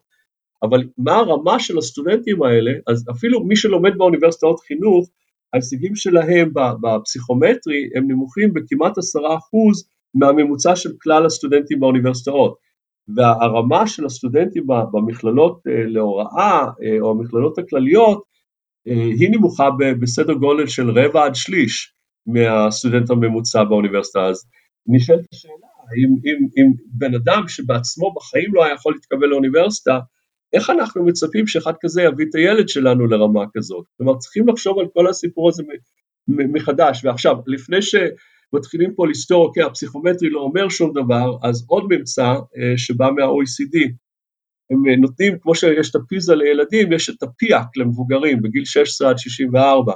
אבל מה הרמה של הסטודנטים האלה, אז אפילו מי שלומד באוניברסיטאות חינוך, ההישגים שלהם בפסיכומטרי הם נמוכים בכמעט 10% מהממוצע של כלל הסטודנטים באוניברסיטאות. והרמה של הסטודנטים במכללות להוראה או המכללות הכלליות היא נמוכה בסדר גודל של 1/4 עד 1/3 מהסטודנט הממוצע באוניברסיטה. אז נשאלת השאלה, אם בן אדם שבעצמו בחיים לא היה יכול להתקבל לאוניברסיטה, איך אנחנו מצפים שאחד כזה יביא את הילד שלנו לרמה כזאת? כלומר, צריכים לחשוב על כל הסיפור הזה מחדש. ועכשיו, לפני שמתחילים פה לסתור, אוקיי, הפסיכומטרי לא אומר שום דבר, אז עוד ממצא שבא מה-OECD, הם נותנים, כמו שיש את הפיזה לילדים, יש את ה-PIAAC למבוגרים, בגיל 16 עד 64,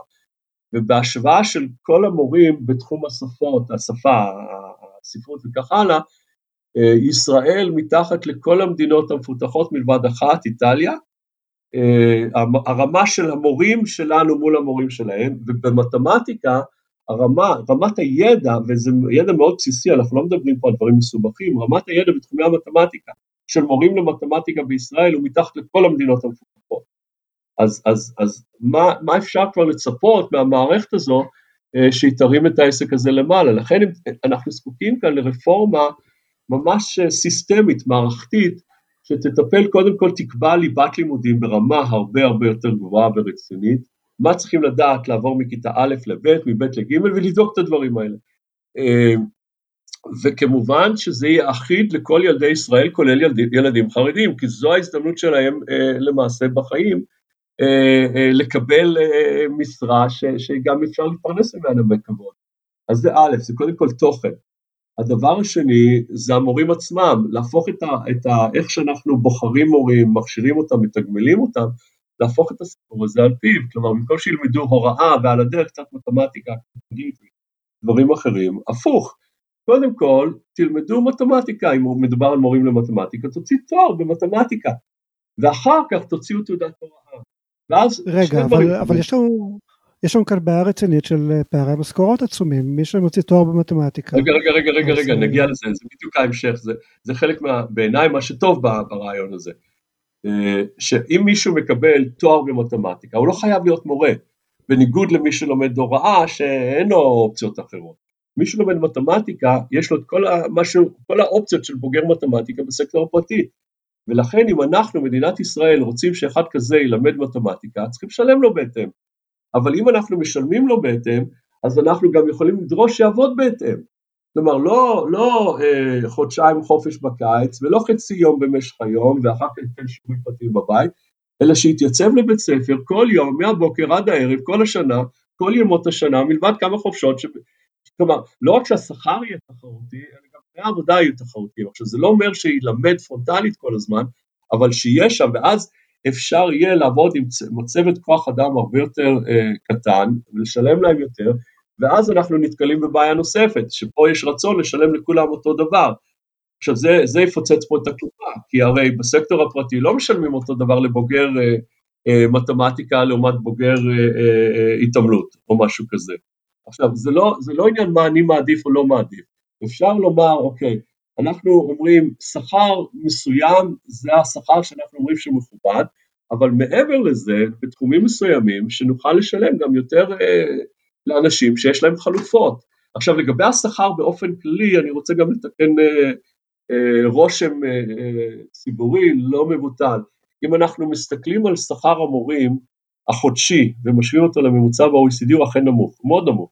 ובהשוואה של כל המורים בתחום השפות, השפה, הספרות וכך הלאה, ישראל מתחת לכל המדינות המפותחות מלבד אחת, איטליה, הרמה של המורים שלנו מול המורים שלהם, ובמתמטיקה, רמת הידע, וזה ידע מאוד בסיסי, אנחנו לא מדברים פה על דברים מסובכים, רמת הידע בתחומי המתמטיקה, של מורים למתמטיקה בישראל, הוא מתחת לכל המדינות המפותחות. אז מה אפשר כבר לצפות מהמערכת הזו, שהיא תרים את העסק הזה למעלה? לכן אנחנו זקוקים כאן לרפורמה, ממש סיסטמית, מערכתית, שתטפל קודם כל תקבע ליבת לימודים ברמה הרבה הרבה יותר גבוהה ורצינית, מה צריכים לדעת לעבור מכיתה א' לב', מב' לג' ולדאוג את הדברים האלה. וכמובן שזה יהיה אחיד לכל ילדי ישראל, כולל ילדים חרדים, כי זו ההזדמנות שלהם למעשה בחיים, לקבל משרה שגם אפשר להתפרנס ממנה בכבוד. אז זה א', זה קודם כל תוכן. הדבר השני זה המורים עצמם, להפוך איך שאנחנו בוחרים מורים, מכשירים אותם, מתגמלים אותם, להפוך את הסיפור הזה על פיו, כלומר, במקום שילמדו הוראה ועל הדרך קצת מתמטיקה, דברים אחרים, הפוך, קודם כל, תלמדו מתמטיקה, אם מדובר על מורים למתמטיקה, תוציא תואר במתמטיקה, ואחר כך תוציאו תעודת הוראה. רגע, אבל יש לנו... יש שם כאן בעיה רצינית של פערי משכורות עצומים, מי שמוציא תואר במתמטיקה. רגע, נגיע לזה, זה בדיוק ההמשך, זה חלק בעיניי מה שטוב ברעיון הזה, שאם מישהו מקבל תואר במתמטיקה, הוא לא חייב להיות מורה, בניגוד למי שלומד הוראה, שאין לו אופציות אחרות. מי שלומד מתמטיקה, יש לו את כל האופציות של בוגר מתמטיקה בסקטור הפרטי, ולכן אם אנחנו, מדינת ישראל, רוצים שאחד כזה ילמד מתמטיקה, צריכים לשלם לו בהתאם. אבל אם אנחנו משלמים לו בהתאם, אז אנחנו גם יכולים לדרוש שיעבוד בהתאם. כלומר, לא חודשיים חופש בקיץ, ולא חצי יום במשך היום, ואחר כך ניתן שיעורים פרטיים בבית, אלא שיתייצב לבית ספר כל יום, מהבוקר עד הערב, כל השנה, כל ימות השנה, מלבד כמה חופשות, כלומר, לא רק שהשכר יהיה תחרותי, אלא גם תנאי העבודה יהיו תחרותיים. עכשיו, זה לא אומר שילמד פרונטלית כל הזמן, אבל שיהיה שם, ואז אפשר יהיה לעבוד עם מצבת כוח אדם הרבה יותר קטן, ולשלם להם יותר, ואז אנחנו נתקלים בבעיה נוספת, שפה יש רצון לשלם לכולם אותו דבר. עכשיו זה יפוצץ פה את הקופה, כי הרי בסקטור הפרטי לא משלמים אותו דבר לבוגר מתמטיקה, לעומת בוגר התעמלות, או משהו כזה. עכשיו זה לא עניין מה אני מעדיף או לא מעדיף, אפשר לומר אוקיי, אנחנו אומרים, שכר מסוים זה השכר שאנחנו אומרים שמכובד, אבל מעבר לזה, בתחומים מסוימים, שנוכל לשלם גם יותר לאנשים שיש להם חלופות. עכשיו, לגבי השכר באופן כללי, אני רוצה גם לתקן רושם ציבורי לא מבוטל. אם אנחנו מסתכלים על שכר המורים החודשי, ומשווים אותו לממוצע ב-OECD, הוא אכן נמוך, מאוד נמוך.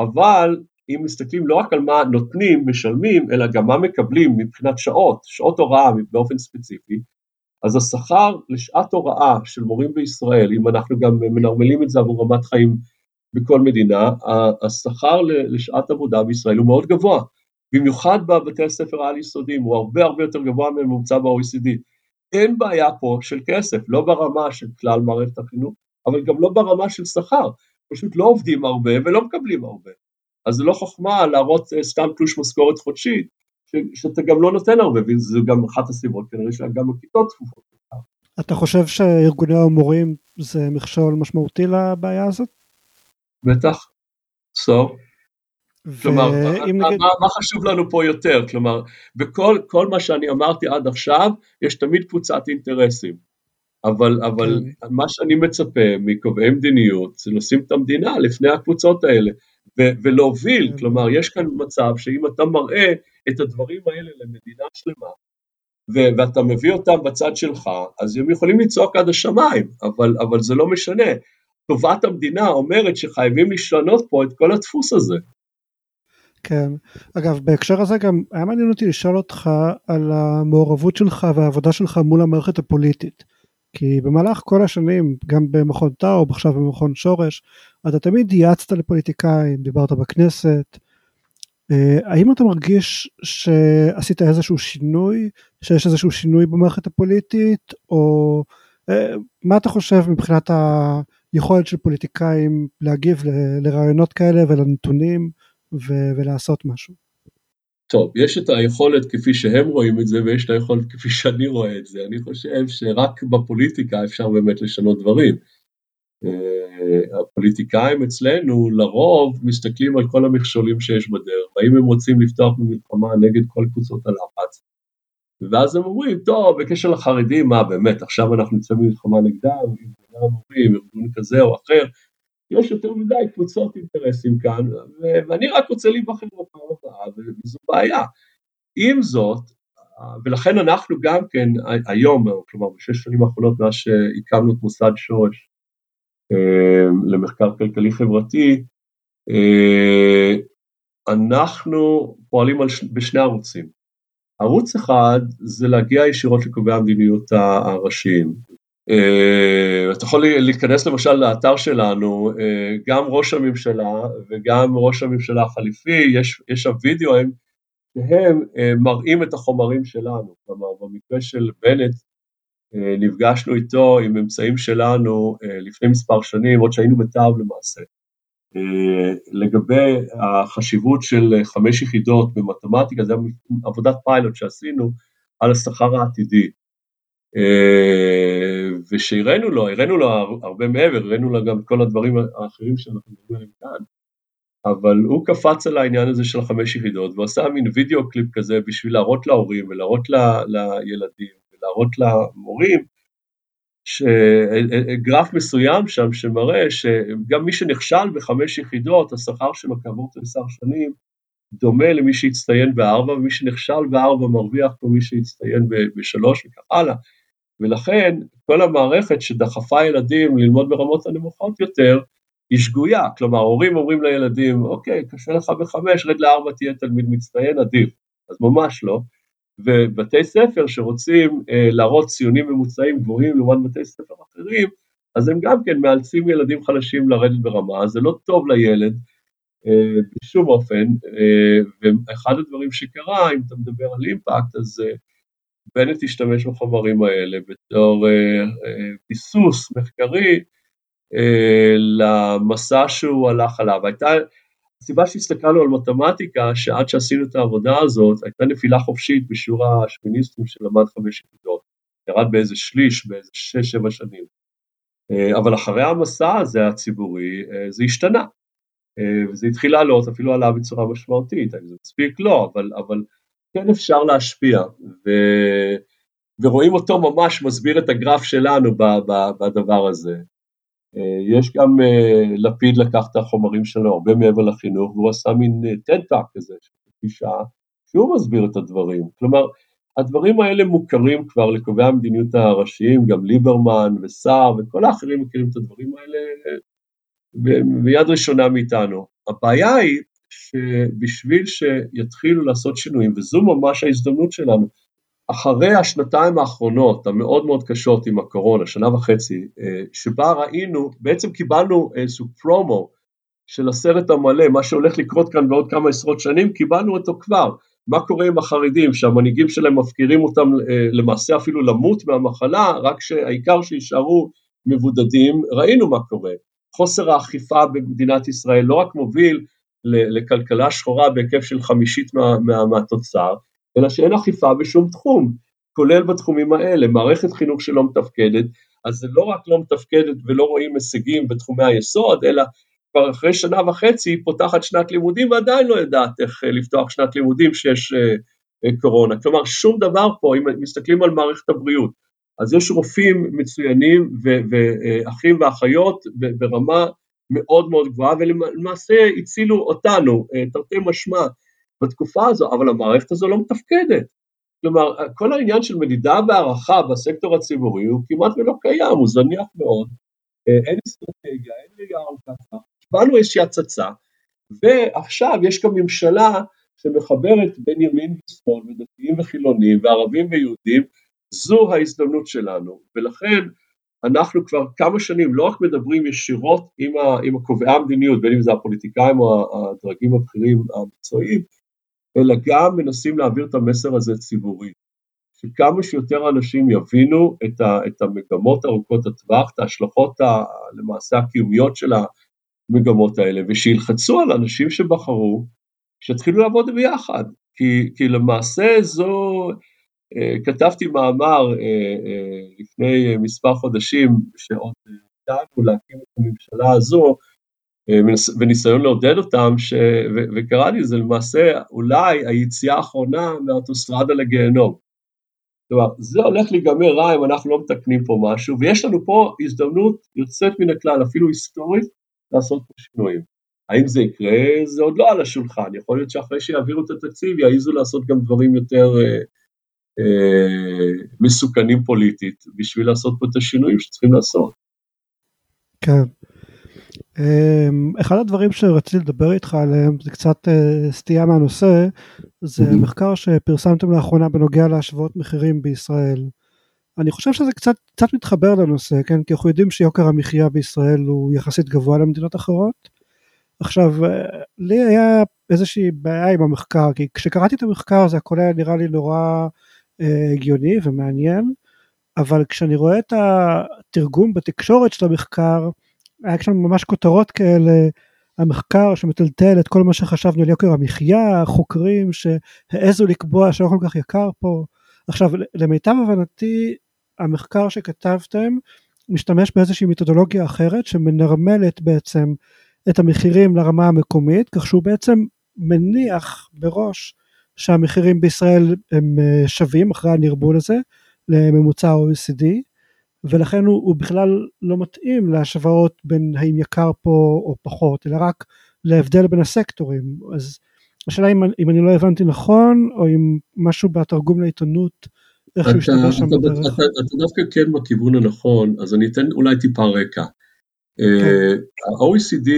אבל אם מסתכלים לא רק על מה נותנים, משלמים, אלא גם מה מקבלים מבחינת שעות הוראה באופן ספציפי, אז השכר לשעת הוראה של מורים בישראל, אם אנחנו גם מנרמלים את זה עבור רמת חיים בכל מדינה, השכר לשעת עבודה בישראל הוא מאוד גבוה, במיוחד בבתי הספר העל יסודיים, הוא הרבה הרבה יותר גבוה מממוצע ב-OECD. אין בעיה פה של כסף, לא ברמה של כלל מערכת החינוך, אבל גם לא ברמה של שכר, פשוט לא עובדים הרבה ולא מקבלים הרבה. אז זה לא חוכמה להראות סתם תלוש משכורת חודשית, שאתה גם לא נותן הרבה, וזה גם אחת הסיבות, כנראה שגם הכיתות תפופות. אתה חושב שארגוני המורים זה מכשול משמעותי לבעיה הזאת? בטח, סור. כלומר, מה חשוב לנו פה יותר? כלומר, בכל מה שאני אמרתי עד עכשיו, יש תמיד קבוצת אינטרסים. אבל מה שאני מצפה מקובעי מדיניות, זה לשים את המדינה לפני הקבוצות האלה, ולהוביל, כלומר, יש כאן מצב שאם אתה מראה את הדברים האלה למדינה שלמה, ואתה מביא אותם בצד שלך, אז הם יכולים לצעוק עד השמיים, אבל זה לא משנה. טובת המדינה אומרת שחייבים לשנות פה את כל הדפוס הזה. כן, אגב, בהקשר הזה גם היה מעניין אותי לשאול אותך על המעורבות שלך והעבודה שלך מול המערכת הפוליטית, כי במהלך כל השנים, גם במכון טאוב, עכשיו במכון שורש, אתה תמיד יעצת לפוליטיקאים, דיברת בכנסת, האם אתה מרגיש שעשית איזשהו שינוי, שיש איזשהו שינוי במערכת הפוליטית, או מה אתה חושב מבחינת היכולת של פוליטיקאים להגיב לרעיונות כאלה ולנתונים, ולעשות משהו? טוב, יש את היכולת כפי שהם רואים את זה, ויש את היכולת כפי שאני רואה את זה. אני חושב שרק בפוליטיקה אפשר באמת לשנות דברים. הפוליטיקאים אצלנו לרוב מסתכלים על כל המכשולים שיש בדרך, האם הם רוצים לפתוח במלחמה נגד כל קבוצות הלחץ, ואז הם אומרים, טוב, בקשר לחרדים, מה באמת, עכשיו אנחנו נצא במלחמה נגדם, ארגון כזה או אחר, יש יותר מדי קבוצות אינטרסים כאן, ואני רק רוצה להיבחר בפעם הבאה, וזו בעיה. עם זאת, ולכן אנחנו גם כן היום, כלומר בשש שנים האחרונות, מאז שהקמנו את מוסד שורש למחקר כלכלי חברתי, אנחנו פועלים בשני ערוצים. ערוץ אחד זה להגיע ישירות לקובעי המדיניות הראשיים. אתה יכול להיכנס למשל לאתר שלנו, גם ראש הממשלה וגם ראש הממשלה החליפי, יש שם וידאוים שהם מראים את החומרים שלנו, כלומר במקרה של בנט, נפגשנו איתו עם אמצעים שלנו לפני מספר שנים, עוד שהיינו בטעם למעשה, לגבי החשיבות של 5 יחידות במתמטיקה, זה עבודת פיילוט שעשינו על השכר העתידי, ושהראינו לו, הראינו לו הרבה מעבר, הראינו לו גם כל הדברים האחרים שאנחנו מדברים כאן, אבל הוא קפץ על העניין הזה של 5 יחידות, ועשה מין וידאו קליפ כזה בשביל להראות להורים ולהראות לילדים, להראות למורים, גרף מסוים שם שמראה שגם מי שנכשל ב5 יחידות, השכר שלו כעבור 10 שנים, דומה למי שהצטיין ב4, ומי שנכשל ב4 מרוויח כמו מי שהצטיין ב3 וכך הלאה. ולכן כל המערכת שדחפה ילדים ללמוד ברמות הנמוכות יותר, היא שגויה, כלומר הורים אומרים לילדים, אוקיי, קשה לך ב5, רד ל4 תהיה תלמיד מצטיין, עדיף, אז ממש לא. ובתי ספר שרוצים להראות ציונים ממוצעים גבוהים לעומת בתי ספר אחרים, אז הם גם כן מאלצים ילדים חלשים לרדת ברמה, זה לא טוב לילד בשום אופן, ואחד הדברים שקרה, אם אתה מדבר על אימפקט, אז בנט השתמש בחומרים האלה בתור ביסוס מחקרי למסע שהוא הלך עליו, הייתה, הסיבה שהסתכלנו על מתמטיקה, שעד שעשינו את העבודה הזאת, הייתה נפילה חופשית בשיעור השמיניסטים שלמד 5 יחידות, ירד באיזה שליש, באיזה 6-7 שנים, אבל אחרי המסע הזה הציבורי, זה השתנה, וזה התחיל לעלות, אפילו עלה בצורה משמעותית, זה מספיק לא, אבל כן אפשר להשפיע, ורואים אותו ממש מסביר את הגרף שלנו בדבר הזה. יש גם לפיד לקח את החומרים שלו הרבה מעבר לחינוך, והוא עשה מין TED-Talk כזה, שעה, שהוא מסביר את הדברים, כלומר, הדברים האלה מוכרים כבר לקובעי המדיניות הראשיים, גם ליברמן ושר וכל האחרים מכירים את הדברים האלה ביד ראשונה מאיתנו. הבעיה היא שבשביל שיתחילו לעשות שינויים, וזו ממש ההזדמנות שלנו, אחרי השנתיים האחרונות, המאוד מאוד קשות עם הקורונה, 1.5 שנה, שבה ראינו, בעצם קיבלנו איזשהו פרומו של הסרט המלא, מה שהולך לקרות כאן בעוד כמה עשרות שנים, קיבלנו אותו כבר. מה קורה עם החרדים, שהמנהיגים שלהם מפקירים אותם למעשה אפילו למות מהמחלה, רק שהעיקר שישארו מבודדים, ראינו מה קורה. חוסר האכיפה במדינת ישראל לא רק מוביל לכלכלה שחורה בהיקף של 50% מהתוצר, אלא שאין אכיפה בשום תחום, כולל בתחומים האלה, מערכת חינוך שלא מתפקדת, אז זה לא רק לא מתפקדת ולא רואים הישגים בתחומי היסוד, אלא כבר אחרי 1.5 שנה היא פותחת שנת לימודים, ועדיין לא יודעת איך לפתוח שנת לימודים שיש קורונה, כלומר שום דבר פה, אם מסתכלים על מערכת הבריאות, אז יש רופאים מצוינים ואחים ואחיות ברמה מאוד מאוד גבוהה, ולמעשה הצילו אותנו, תרתי משמע, בתקופה הזו, אבל המערכת הזו לא מתפקדת. כלומר, כל העניין של מדידה והערכה בסקטור הציבורי הוא כמעט ולא קיים, הוא זניח מאוד, אין אסטרטגיה, אין ראייה ארוכה, קיבלנו איזושהי הצצה, ועכשיו יש גם ממשלה שמחברת בין ימין ושמאל, ודתיים וחילונים, וערבים ויהודים, זו ההזדמנות שלנו, ולכן אנחנו כבר כמה שנים לא רק מדברים ישירות עם הקובעי המדיניות, בין אם זה הפוליטיקאים או הדרגים הבכירים המקצועיים, אלא גם מנסים להעביר את המסר הזה ציבורי, שכמה שיותר אנשים יבינו את המגמות ארוכות הטווח, את ההשלכות למעשה הקיומיות של המגמות האלה, ושילחצו על אנשים שבחרו, שתחילו לעבוד ביחד, כי למעשה זו, כתבתי מאמר לפני מספר חודשים, שעוד דאגו להקים את הממשלה הזו, וניסיון לעודד אותם, וקרא לי, זה למעשה אולי היציאה האחרונה מהאוטוסטרדה לגיהנום. כלומר, זה הולך להיגמר רע אם אנחנו לא מתקנים פה משהו, ויש לנו פה הזדמנות יוצאת מן הכלל, אפילו היסטורית, לעשות פה שינויים. האם זה יקרה? זה עוד לא על השולחן, יכול להיות שאחרי שיעבירו את התקציב, יעיזו לעשות גם דברים יותר מסוכנים פוליטית, בשביל לעשות פה את השינויים שצריכים לעשות. כן. אחד הדברים שרציתי לדבר איתך עליהם, זה קצת סטייה מהנושא, זה מחקר שפרסמתם לאחרונה בנוגע להשוואות מחירים בישראל. אני חושב שזה קצת מתחבר לנושא, כן? כי אנחנו יודעים שיוקר המחיה בישראל הוא יחסית גבוה למדינות אחרות. עכשיו, לי היה איזושהי בעיה עם המחקר, כי כשקראתי את המחקר זה הכל היה נראה לי נורא הגיוני ומעניין, אבל כשאני רואה את התרגום בתקשורת של המחקר, היה שם ממש כותרות כאלה, המחקר שמטלטל את כל מה שחשבנו על יוקר המחיה, חוקרים שהעזו לקבוע שלא כל כך יקר פה. עכשיו, למיטב הבנתי, המחקר שכתבתם משתמש באיזושהי מתודולוגיה אחרת, שמנרמלת בעצם את המחירים לרמה המקומית, כך שהוא בעצם מניח בראש שהמחירים בישראל הם שווים אחרי הנרבול הזה, לממוצע ה-OECD, ולכן הוא בכלל לא מתאים להשוואות בין האם יקר פה או פחות, אלא רק להבדל בין הסקטורים. אז השאלה אם אני לא הבנתי נכון, או אם משהו בתרגום לעיתונות, איך שהוא השתמש שם בדרך. אתה דווקא כן בכיוון הנכון, אז אני אתן אולי טיפה רקע. ה-OECD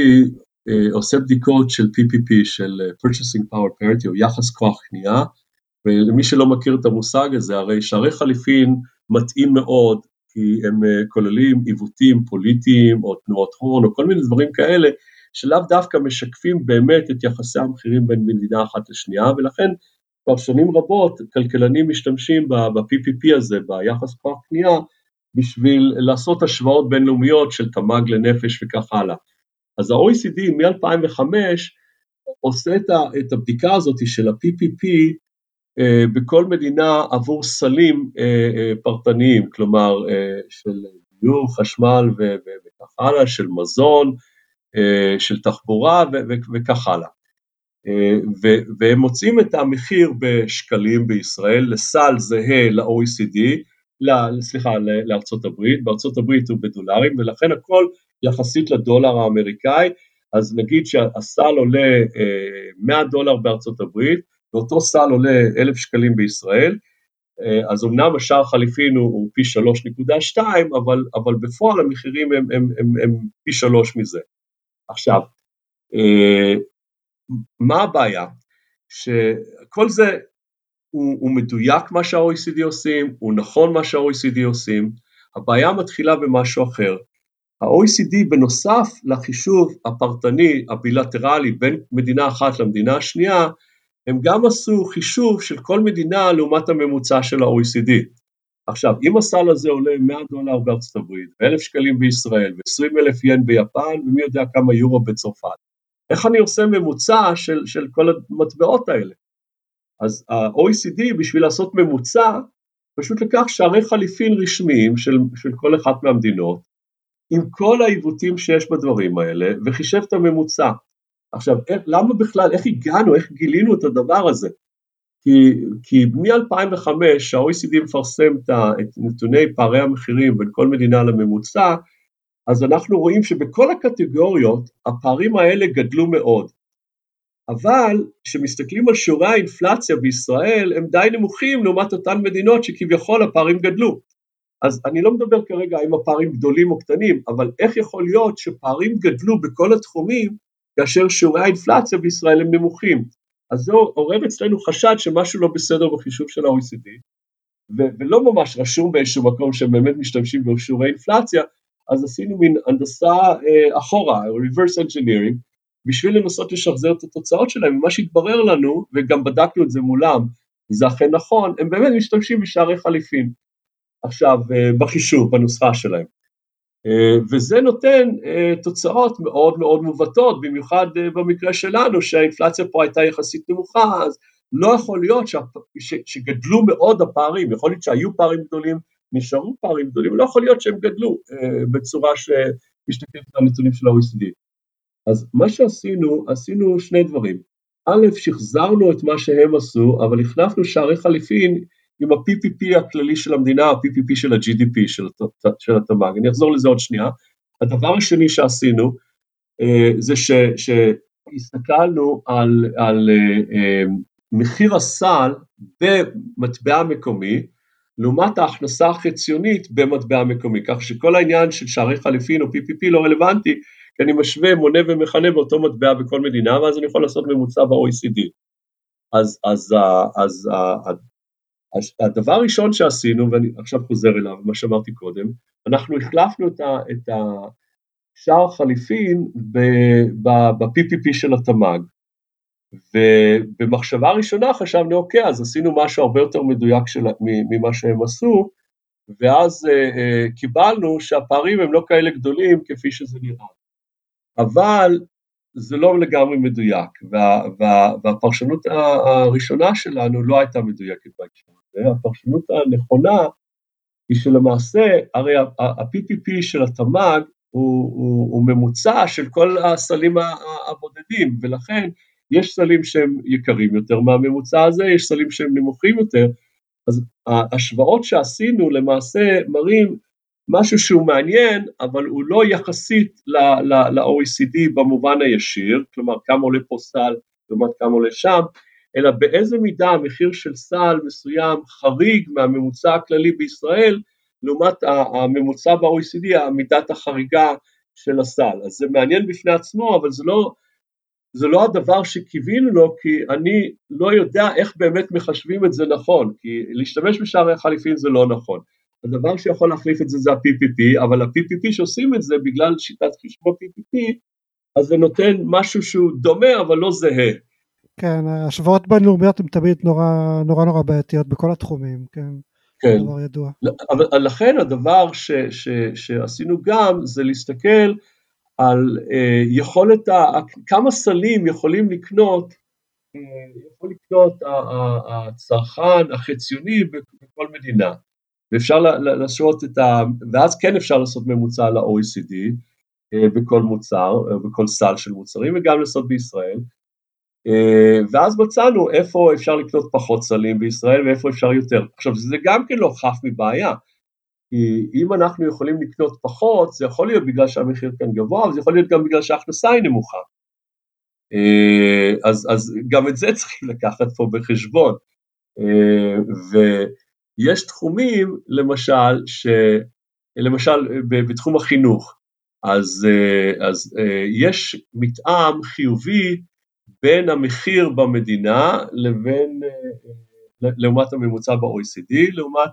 עושה בדיקות של PPP, של Purchasing Power Parity, או יחס כוח קנייה, ולמי שלא מכיר את המושג הזה, הרי שערי חליפין מתאים מאוד, כי הם כוללים עיוותים פוליטיים, או תנועות הון, או כל מיני דברים כאלה, שלאו דווקא משקפים באמת את יחסי המחירים בין מדינה אחת לשנייה, ולכן כבר שנים רבות, כלכלנים משתמשים ב-PPP הזה, ביחס כוח קנייה, בשביל לעשות השוואות בינלאומיות של תמ"ג לנפש וכך הלאה. אז ה-OECD מ-2005 עושה את הבדיקה הזאת של ה-PPP, בכל מדינה עבור סלים פרטניים, כלומר של דיור, חשמל וכך הלאה, של מזון, של תחבורה וכך הלאה. והם מוצאים את המחיר בשקלים בישראל, לסל זהה ל-OECD, סליחה, לארצות הברית, בארצות הברית הוא בדולרים, ולכן הכל יחסית לדולר האמריקאי, אז נגיד שהסל עולה $100 בארצות הברית, ואותו סל עולה 1,000 שקלים בישראל, אז אמנם השער חליפין הוא פי 3.2, אבל בפועל המחירים הם פי 3 מזה. עכשיו, מה הבעיה? שכל זה הוא מדויק מה שה-OECD עושים, הוא נכון מה שה-OECD עושים, הבעיה מתחילה במשהו אחר. ה-OECD בנוסף לחישוב הפרטני, הבילטרלי, בין מדינה אחת למדינה השנייה, הם גם עשו חישוב של כל מדינה לעומת הממוצע של ה-OECD. עכשיו, אם הסל הזה עולה $100 בארצות הברית, 1,000 שקלים בישראל, ו-20,000 ין ביפן, ומי יודע כמה יורו בצרפת, איך אני עושה ממוצע של כל המטבעות האלה? אז ה-OECD, בשביל לעשות ממוצע, פשוט לקח שערי חליפין רשמיים של כל אחת מהמדינות, עם כל העיוותים שיש בדברים האלה, וחישב את הממוצע. עכשיו, למה בכלל, איך הגענו, איך גילינו את הדבר הזה? כי מ-2005 ה-OECD מפרסם את נתוני פערי המחירים בין כל מדינה לממוצע, אז אנחנו רואים שבכל הקטגוריות הפערים האלה גדלו מאוד. אבל כשמסתכלים על שיעורי האינפלציה בישראל, הם די נמוכים לעומת אותן מדינות שכביכול הפערים גדלו. אז אני לא מדבר כרגע אם הפערים גדולים או קטנים, אבל איך יכול להיות שפערים גדלו בכל התחומים, כאשר שיעורי האינפלציה בישראל הם נמוכים? אז זה עורב אצלנו חשד שמשהו לא בסדר בחישוב של ה-OECD, ולא ממש רשום באיזשהו מקום שהם באמת משתמשים בשיעורי אינפלציה, אז עשינו מין הנדסה אחורה, reverse engineering, בשביל לנסות לשחזר את התוצאות שלהם, ומה שהתברר לנו, וגם בדקנו את זה מולם, זה אכן נכון, הם באמת משתמשים בשערי חליפין, עכשיו בחישוב, בנוסחה שלהם, וזה נותן תוצאות מאוד מאוד מובטות, במיוחד במקרה שלנו, שהאינפלציה פה הייתה יחסית נמוכה, אז לא יכול להיות שגדלו מאוד הפערים, יכול להיות שהיו פערים גדולים, נשארו פערים גדולים, לא יכול להיות שהם גדלו בצורה שמשתקפת לנתונים של ה-OECD. אז מה שעשינו, עשינו שני דברים. א', שחזרנו את מה שהם עשו, אבל החלפנו שערי חליפין עם ה-PPP הכללי של המדינה, ה-PPP של ה-GDP, של התמ"ג. אני אחזור לזה עוד שנייה. הדבר השני שעשינו, זה שהסתכלנו על מחיר הסל במטבע מקומי, לעומת ההכנסה החציונית במטבע מקומי, כך שכל העניין של שערי חליפין או PPP לא רלוונטי, כי אני משווה, מונה ומכנה באותו מטבע בכל מדינה, ואז אני יכול לעשות ממוצע ב-OECD. אז הדבר הראשון שעשינו, ואני עכשיו חוזר אליו, מה שאמרתי קודם, אנחנו החלפנו את השער חליפין ב-PPP של התמ"ג, ובמחשבה הראשונה חשבנו, אוקיי, אז עשינו משהו הרבה יותר מדויק ממה שהם עשו, ואז קיבלנו שהפערים הם לא כאלה גדולים כפי שזה נראה. אבל זה לא לגמרי מדויק, והפרשנות הראשונה שלנו לא הייתה מדויקת בהקשר הזה. הפרשנות הנכונה היא שלמעשה, הרי ה-PPP של התמ"ג הוא ממוצע של כל הסלים הבודדים, ולכן יש סלים שהם יקרים יותר מהממוצע הזה, יש סלים שהם נמוכים יותר, אז ההשוואות שעשינו למעשה מראים משהו שהוא מעניין, אבל הוא לא יחסית ל-OECD במובן הישיר, כלומר כמה עולה פה סל, כלומר כמה עולה שם, אלא באיזה מידה המחיר של סל מסוים חריג מהממוצע הכללי בישראל, לעומת הממוצע ב-OECD, המידת החריגה של הסל. אז זה מעניין בפני עצמו, אבל זה לא הדבר שקיווינו לו, כי אני לא יודע איך באמת מחשבים את זה נכון, כי להשתמש בשערי החליפין זה לא נכון. הדבר שיכול להחליף את זה זה ה-PPP, אבל ה-PPP שעושים את זה בגלל שיטת חשבון PPP, אז זה נותן משהו שהוא דומה, אבל לא זהה. כן, השוואות בינלאומיות הן תמיד נורא נורא, נורא בעייתיות בכל התחומים, כן? כן. דבר ידוע. אבל לכן הדבר שעשינו גם זה להסתכל על יכולת, כמה סלים יכולים לקנות, יכול לקנות הצרכן החציוני בכל מדינה. ואפשר לעשות ואז כן אפשר לעשות ממוצע ל-OECD, בכל מוצר, בכל סל של מוצרים, וגם לעשות בישראל, ואז מצאנו איפה אפשר לקנות פחות סלים בישראל, ואיפה אפשר יותר. עכשיו, זה גם כן לא חף מבעיה, כי אם אנחנו יכולים לקנות פחות, זה יכול להיות בגלל שהמחיר כאן גבוה, אבל זה יכול להיות גם בגלל שההכנסה היא נמוכה. אז גם את זה צריכים לקחת פה בחשבון. ויש תחומים, למשל, בתחום החינוך, אז יש מתאם חיובי בין המחיר במדינה לבין, לעומת הממוצע ב-OECD, לעומת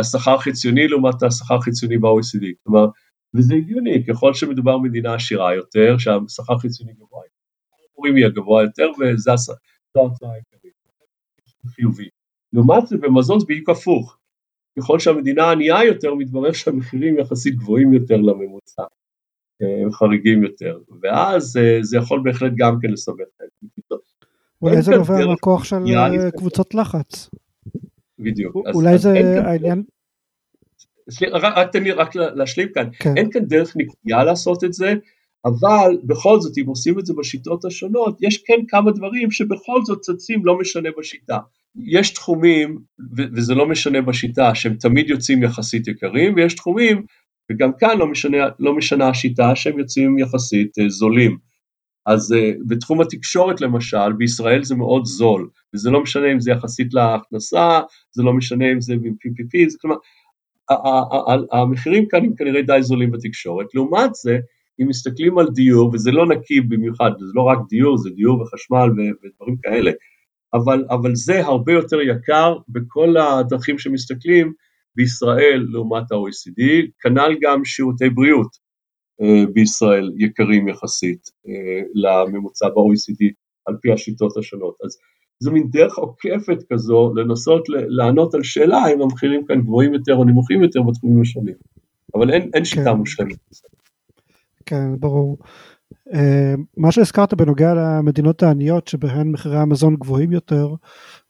השכר חיציוני לעומת השכר חיציוני ב-OECD, כלומר, וזה הגיוני, ככל שמדובר מדינה עשירה יותר, שהשכר חיציוני גבוה יותר, המורים יהיה גבוה יותר, וזה ההצעה העיקרית, חיובי. לעומת זה, במזון זה בדיוק הפוך, ככל שהמדינה ענייה יותר, מתברר שהמחירים יחסית גבוהים יותר לממוצע, הם חריגים יותר, ואז זה יכול בהחלט גם כן לסבך. אולי זה נובע מהכוח של קבוצות לחץ. בדיוק. אולי זה העניין? רק להשלים כאן, אין כאן דרך נקייה לעשות את זה, אבל בכל זאת, אם עושים את זה בשיטות השונות, יש כן כמה דברים שבכל זאת צצים לא משנה בשיטה. יש תחומים, וזה לא משנה בשיטה, שהם תמיד יוצאים יחסית יקרים, ויש תחומים, וגם כאן לא משנה השיטה, שהם יוצאים יחסית זולים. אז בתחום התקשורת למשל, בישראל זה מאוד זול, וזה לא משנה אם זה יחסית להכנסה, זה לא משנה אם זה PPP, זה כלומר, המחירים כאן הם כנראה די זולים בתקשורת. לעומת זה, אם מסתכלים על דיור, וזה לא נקי במיוחד, זה לא רק דיור, זה דיור וחשמל ודברים כאלה, אבל זה הרבה יותר יקר בכל הדרכים שמסתכלים בישראל לעומת ה-OECD, כנ"ל גם שירותי בריאות בישראל יקרים יחסית לממוצע ב-OECD, על פי השיטות השונות. אז זו מין דרך עוקפת כזו לנסות לענות על שאלה אם המחירים כאן גבוהים יותר או נמוכים יותר בתחומים השונים, אבל אין שיטה מושלמת. כן, ברור. מה שהזכרת בנוגע למדינות העניות שבהן מחירי המזון גבוהים יותר,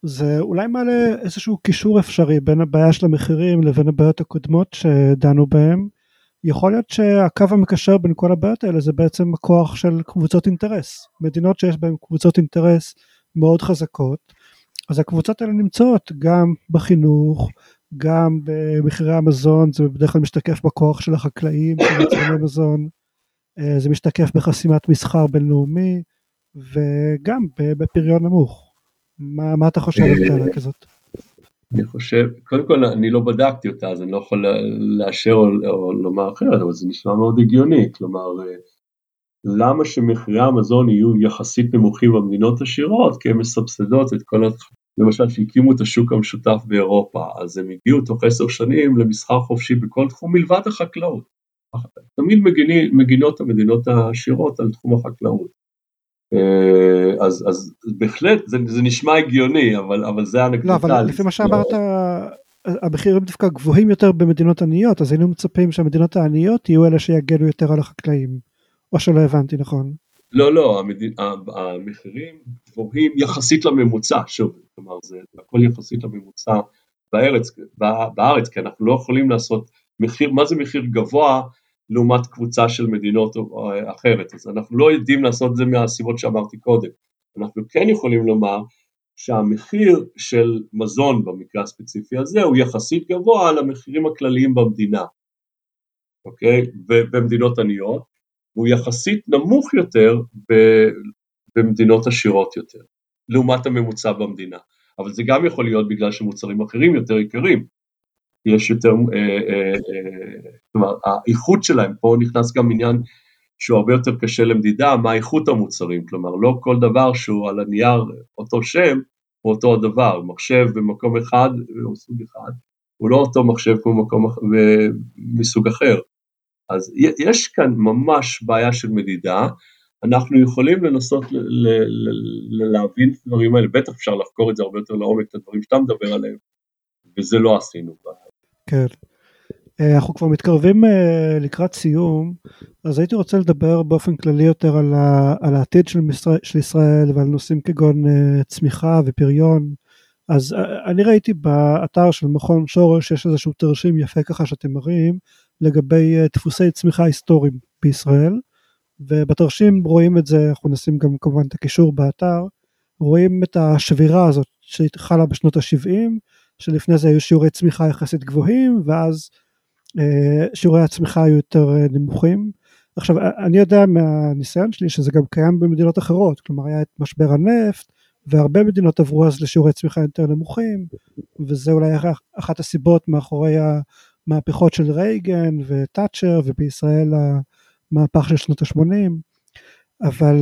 זה אולי מעלה איזשהו קישור אפשרי בין הבעיה של המחירים לבין הבעיות הקודמות שדנו בהם. יכול להיות שהקו המקשר בין כל הבעיות האלה זה בעצם הכוח של קבוצות אינטרס. מדינות שיש בהן קבוצות אינטרס מאוד חזקות, אז הקבוצות האלה נמצאות גם בחינוך, גם במחירי המזון, זה בדרך כלל משתקף בכוח של החקלאים, של יצרני מזון, זה משתקף בחסימת מסחר בינלאומי, וגם בפריון נמוך. מה אתה חושב על התאלה כזאת? אני חושב, קודם כל אני לא בדקתי אותה, אז אני לא יכול לאשר או לומר אחרת, אבל זה נשמע מאוד הגיוני, כלומר, למה שמחירי המזון יהיו יחסית נמוכים במדינות עשירות, כי הן מסבסדות את כל למשל שהקימו את השוק המשותף באירופה, אז הם הגיעו תוך 10 שנים למסחר חופשי בכל תחום מלבד החקלאות. תמיד מגינות המדינות העשירות על תחום החקלאות. אז בהחלט זה נשמע הגיוני, אבל זה אנקדוטלי. לא, אבל לפי מה שאמרת, המחירים דווקא גבוהים יותר במדינות עניות, אז היינו מצפים שהמדינות העניות יהיו אלה שיגלו יותר על החקלאים, או שלא הבנתי, נכון? לא, המחירים גבוהים יחסית לממוצע, שוב, כלומר, זה הכל יחסית לממוצע בארץ, כי אנחנו לא יכולים לעשות מחיר, מה זה מחיר גבוה לעומת קבוצה של מדינות אחרת, אז אנחנו לא יודעים לעשות את זה מהסיבות שאמרתי קודם, אנחנו כן יכולים לומר שהמחיר של מזון במקרה הספציפי הזה הוא יחסית גבוה למחירים הכלליים במדינה, אוקיי? במדינות עניות, והוא יחסית נמוך יותר במדינות עשירות יותר, לעומת הממוצע במדינה, אבל זה גם יכול להיות בגלל שמוצרים אחרים יותר יקרים, יש יותר, כלומר, האיכות שלהם, פה נכנס גם עניין שהוא הרבה יותר קשה למדידה, מה איכות המוצרים, כלומר, לא כל דבר שהוא על הנייר אותו שם, הוא אותו הדבר, מחשב במקום אחד, או סוג אחד, הוא לא אותו מחשב כמו מקום מסוג אחר, אז יש כאן ממש בעיה של מדידה, אנחנו יכולים לנסות להבין את הדברים האלה, בטח אפשר לחקור את זה הרבה יותר לעומק, את הדברים שאתה מדבר עליהם, וזה לא עשינו בעיה. כן, אנחנו כבר מתקרבים לקראת סיום, אז הייתי רוצה לדבר באופן כללי יותר על העתיד של ישראל, ועל נושאים כגון צמיחה ופריון, אז אני ראיתי באתר של מכון שורש, יש איזשהו תרשים יפה ככה שאתם מראים, לגבי דפוסי צמיחה היסטוריים בישראל, ובתרשים רואים את זה, אנחנו נשים גם כמובן את הקישור באתר, רואים את השבירה הזאת, שהתחלה בשנות ה-70, שלפני זה היו שיעורי צמיחה יחסית גבוהים, ואז שיעורי הצמיחה היו יותר נמוכים. עכשיו, אני יודע מהניסיון שלי, שזה גם קיים במדינות אחרות, כלומר, היה את משבר הנפט, והרבה מדינות עברו אז לשיעורי צמיחה יותר נמוכים, וזה אולי אחת הסיבות מאחורי המהפכות של רייגן וטאצ'ר, ובישראל המהפך של שנות ה-80, אבל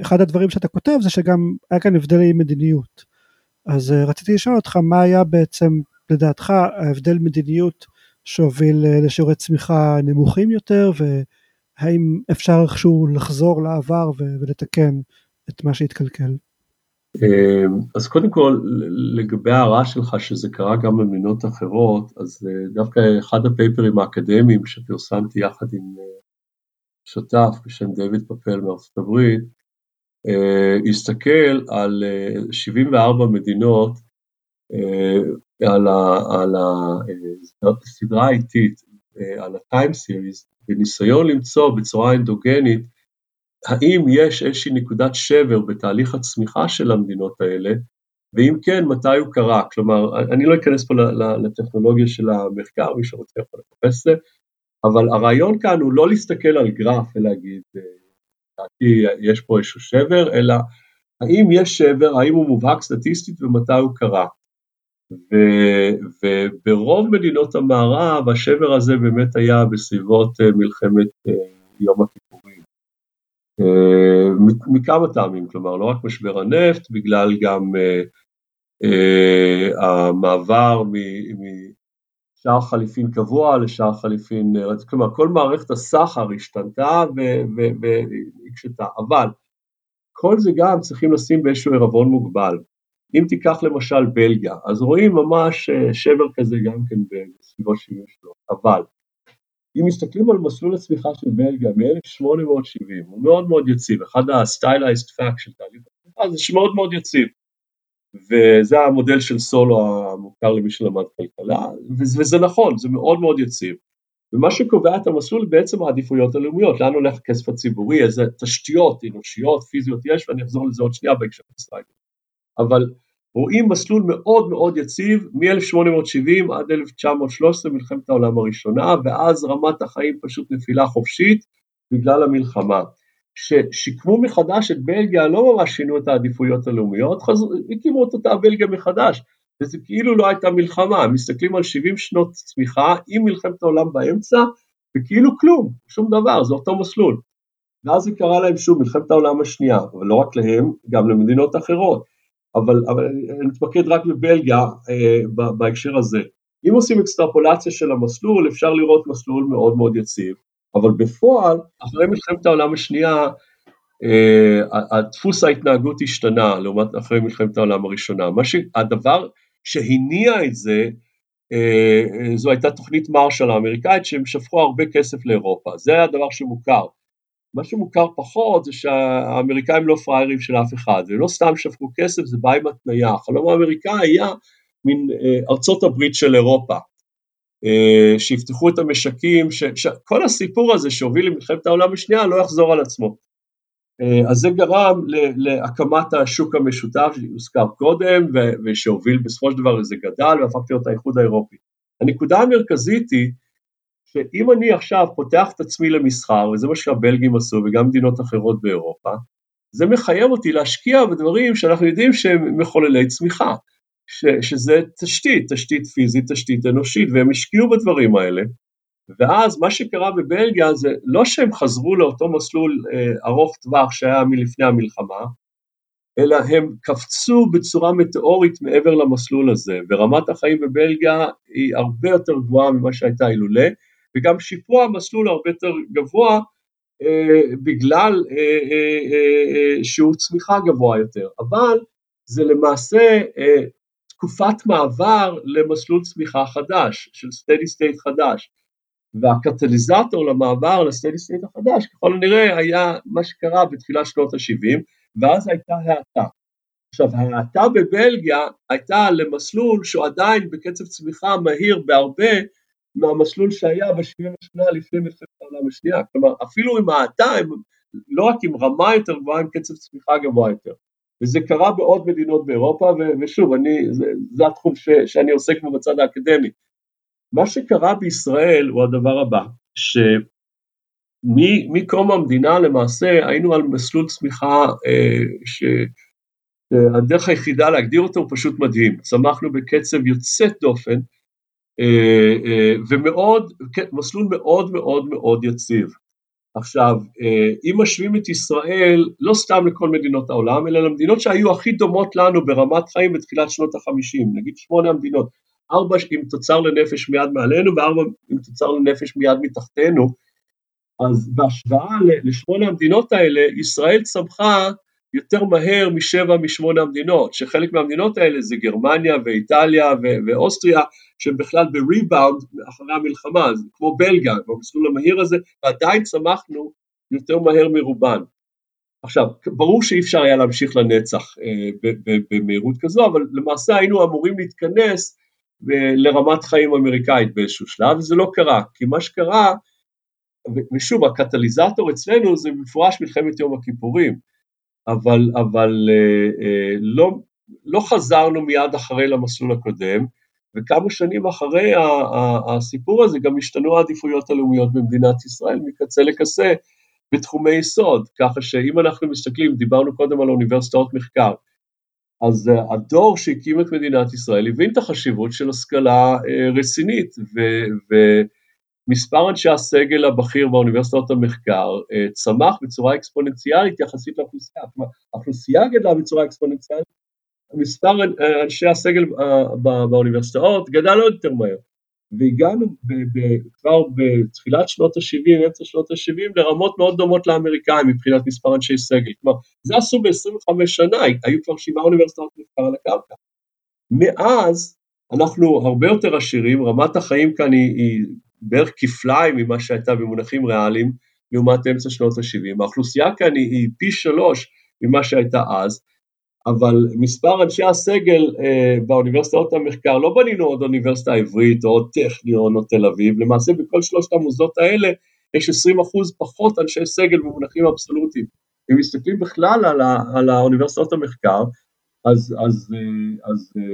אחד הדברים שאתה כותב, זה שגם היה כאן הבדלי מדיניות. אז רציתי לשאול אותך, מה היה בעצם, לדעתך, ההבדל מדיניות שהוביל לשיעורי צמיחה נמוכים יותר, והאם אפשר איכשהו לחזור לעבר ולתקן את מה שהתקלקל? אז קודם כל, לגבי ההערה שלך, שזה קרה גם במדינות אחרות, אז דווקא אחד הפייפרים האקדמיים שפרסמתי יחד עם שותף בשם דיוויד פאפל מארצות הברית, הסתכל על 74 מדינות, על הסדרה האיטית על ה-time series, בניסיון למצוא בצורה אינדוגנית, האם יש איזושהי נקודת שבר בתהליך הצמיחה של המדינות האלה, ואם כן, מתי הוא קרה? כלומר, אני לא אכנס פה לטכנולוגיה של המחקר, מי שרוצה יכול לחפש זה, אבל הרעיון כאן הוא לא להסתכל על גרף ולהגיד, יש פה איזשהו שבר, אלא האם יש שבר, האם הוא מובהק סטטיסטית ומתי הוא קרה? וברוב מדינות המערב, השבר הזה באמת היה בסביבות מלחמת יום הכיפורים. מכמה טעמים, כלומר, לא רק משבר הנפט, בגלל גם המעבר משער חליפין קבוע לשער חליפין, כלומר, כל מערכת הסחר השתנתה והקשתה, אבל כל זה גם צריכים לשים באיזשהו ערבון מוגבל. אם תיקח למשל בלגיה, אז רואים ממש שבר כזה גם כן בסביבות 73, אבל אם מסתכלים על מסלול הצמיחה של בלגיה מ-1870, הוא מאוד מאוד יציב, אחד ה-stylized fact של תהליך הצמיחה, זה שמאוד מאוד יציב, וזה המודל של סולו המוכר למי שלמד כלכלה, וזה נכון, זה מאוד מאוד יציב, ומה שקובע את המסלול בעצם העדיפויות הלאומיות, לאן הולך הכסף הציבורי, איזה תשתיות אנושיות, פיזיות יש, ואני אחזור לזה עוד שנייה בהקשר לסטיילים. אבל רואים מסלול מאוד מאוד יציב, מ-1870 עד 1913, מלחמת העולם הראשונה, ואז רמת החיים פשוט נפילה חופשית, בגלל המלחמה. ששיקמו מחדש את בלגיה, לא ממש שינו את העדיפויות הלאומיות, הקימו אותה בלגיה מחדש, וזה כאילו לא הייתה מלחמה, מסתכלים על 70 שנות צמיחה, עם מלחמת העולם באמצע, וכאילו כלום, שום דבר, זה אותו מסלול. ואז זה קרה להם שוב, מלחמת העולם השנייה, אבל לא רק להם, גם למדינות אחרות. אבל אני מתמקד רק בבלגיה בהקשר הזה. אם עושים אקסטרפולציה של המסלול, אפשר לראות מסלול מאוד מאוד יציב, אבל בפועל, אחרי מלחמת העולם השנייה, הדפוס ההתנהגות השתנה, לעומת אחרי מלחמת העולם הראשונה. הדבר שהניע את זה, זו הייתה תוכנית מרשל האמריקאית, שהם שפכו הרבה כסף לאירופה, זה היה הדבר שמוכר. מה שמוכר פחות זה שהאמריקאים לא פריירים של אף אחד, ולא סתם שפרו כסף, זה בא עם התניה, החלום האמריקאי היה מן ארצות הברית של אירופה, שיפתחו את המשקים, כל הסיפור הזה שהוביל למלחמת העולם השנייה לא יחזור על עצמו, אז זה גרם להקמת השוק המשותף שהוזכר קודם, ושהוביל בסופו של דבר זה גדל, והפך להיות האיחוד האירופי. הנקודה המרכזית היא, שאם אני עכשיו פותח את עצמי למסחר, וזה מה שהבלגים עשו, וגם מדינות אחרות באירופה, זה מחייב אותי להשקיע בדברים שאנחנו יודעים שהם מחוללי צמיחה, שזה תשתית, תשתית פיזית, תשתית אנושית, והם השקיעו בדברים האלה, ואז מה שקרה בבלגיה זה לא שהם חזרו לאותו מסלול ארוך טווח שהיה מלפני המלחמה, אלא הם קפצו בצורה מטאורית מעבר למסלול הזה, ורמת החיים בבלגיה היא הרבה יותר גבוהה ממה שהייתה אילולא, וגם שיפוע המסלול הרבה יותר גבוה, בגלל שהוא צמיחה גבוה יותר, אבל זה למעשה תקופת מעבר למסלול צמיחה חדש, של סטדי סטייט חדש, והקטליזטור למעבר לסטדי סטייט החדש, ככל הנראה היה מה שקרה בתחילה שנות ה-70, ואז הייתה העתה. עכשיו, העתה בבלגיה הייתה למסלול שהוא עדיין בקצב צמיחה מהיר בהרבה, מהמסלול שהיה בשביל השנה לפני מלחמת העולם השנייה, כלומר אפילו עם העתה, לא רק עם רמה יותר גבוהה, עם קצב צמיחה גבוה יותר, וזה קרה בעוד מדינות באירופה, ושוב, זה התחום שאני עוסק בו בצד האקדמי. מה שקרה בישראל הוא הדבר הבא, שמקום המדינה למעשה היינו על מסלול צמיחה, שהדרך היחידה להגדיר אותו הוא פשוט מדהים, צמחנו בקצב יוצא דופן, ומאוד, מסלול מאוד מאוד מאוד יציב. עכשיו, אם משווים את ישראל, לא סתם לכל מדינות העולם, אלא למדינות שהיו הכי דומות לנו ברמת חיים בתחילת שנות ה-50, נגיד 8 המדינות, 4 עם תוצר לנפש מיד מעלינו, ו4 עם תוצר לנפש מיד מתחתנו, אז בהשוואה ל8 המדינות האלה, ישראל צמחה יותר מהר משבע משמונה המדינות, שחלק מהמדינות האלה זה גרמניה ואיטליה ואוסטריה, שהם בכלל בריבאונד אחרי המלחמה, זה כמו בלגיה, במסלול המהיר הזה, ועדיין צמחנו יותר מהר מרובן. עכשיו, ברור שאי אפשר היה להמשיך לנצח במהירות כזו, אבל למעשה היינו אמורים להתכנס לרמת חיים אמריקאית באיזשהו שלב, וזה לא קרה, כי מה שקרה, ושוב, הקטליזטור אצלנו זה מפורש מלחמת יום הכיפורים, אבל לא חזרנו מיד אחרי למסלול הקודם, וכמה שנים אחרי הסיפור הזה גם השתנו העדיפויות הלאומיות במדינת ישראל מקצה לקצה בתחומי יסוד, ככה שאם אנחנו מסתכלים, דיברנו קודם על אוניברסיטאות מחקר, אז הדור שהקים את מדינת ישראל הבין את החשיבות של השכלה רצינית, ומספר אנשי הסגל הבכיר באוניברסיטאות המחקר צמח בצורה אקספוננציאלית יחסית לאוכלוסייה, האוכלוסייה גדלה בצורה אקספוננציאלית, מספר אנשי הסגל באוניברסיטאות גדל עוד יותר מהר, והגענו כבר בתחילת שנות ה-70, אמצע שנות ה-70, לרמות מאוד דומות לאמריקאים מבחינת מספר אנשי סגל, כלומר, זה עשו ב-25 שנה, היו כבר 7 אוניברסיטאות מחקר על הקרקע. מאז אנחנו הרבה יותר עשירים, רמת החיים כאן היא בערך כפליים ממה שהייתה במונחים ריאליים, לעומת אמצע שנות ה-70, האוכלוסייה כאן היא פי 3 ממה שהייתה אז, אבל מספר אנשי הסגל באוניברסיטאות המחקר, לא בנינו עוד אוניברסיטה העברית, או עוד טכניון, או תל אביב, למעשה בכל שלושת המוסדות האלה, יש 20% פחות אנשי סגל במונחים אבסולוטיים. אם מסתכלים בכלל על האוניברסיטאות המחקר, אז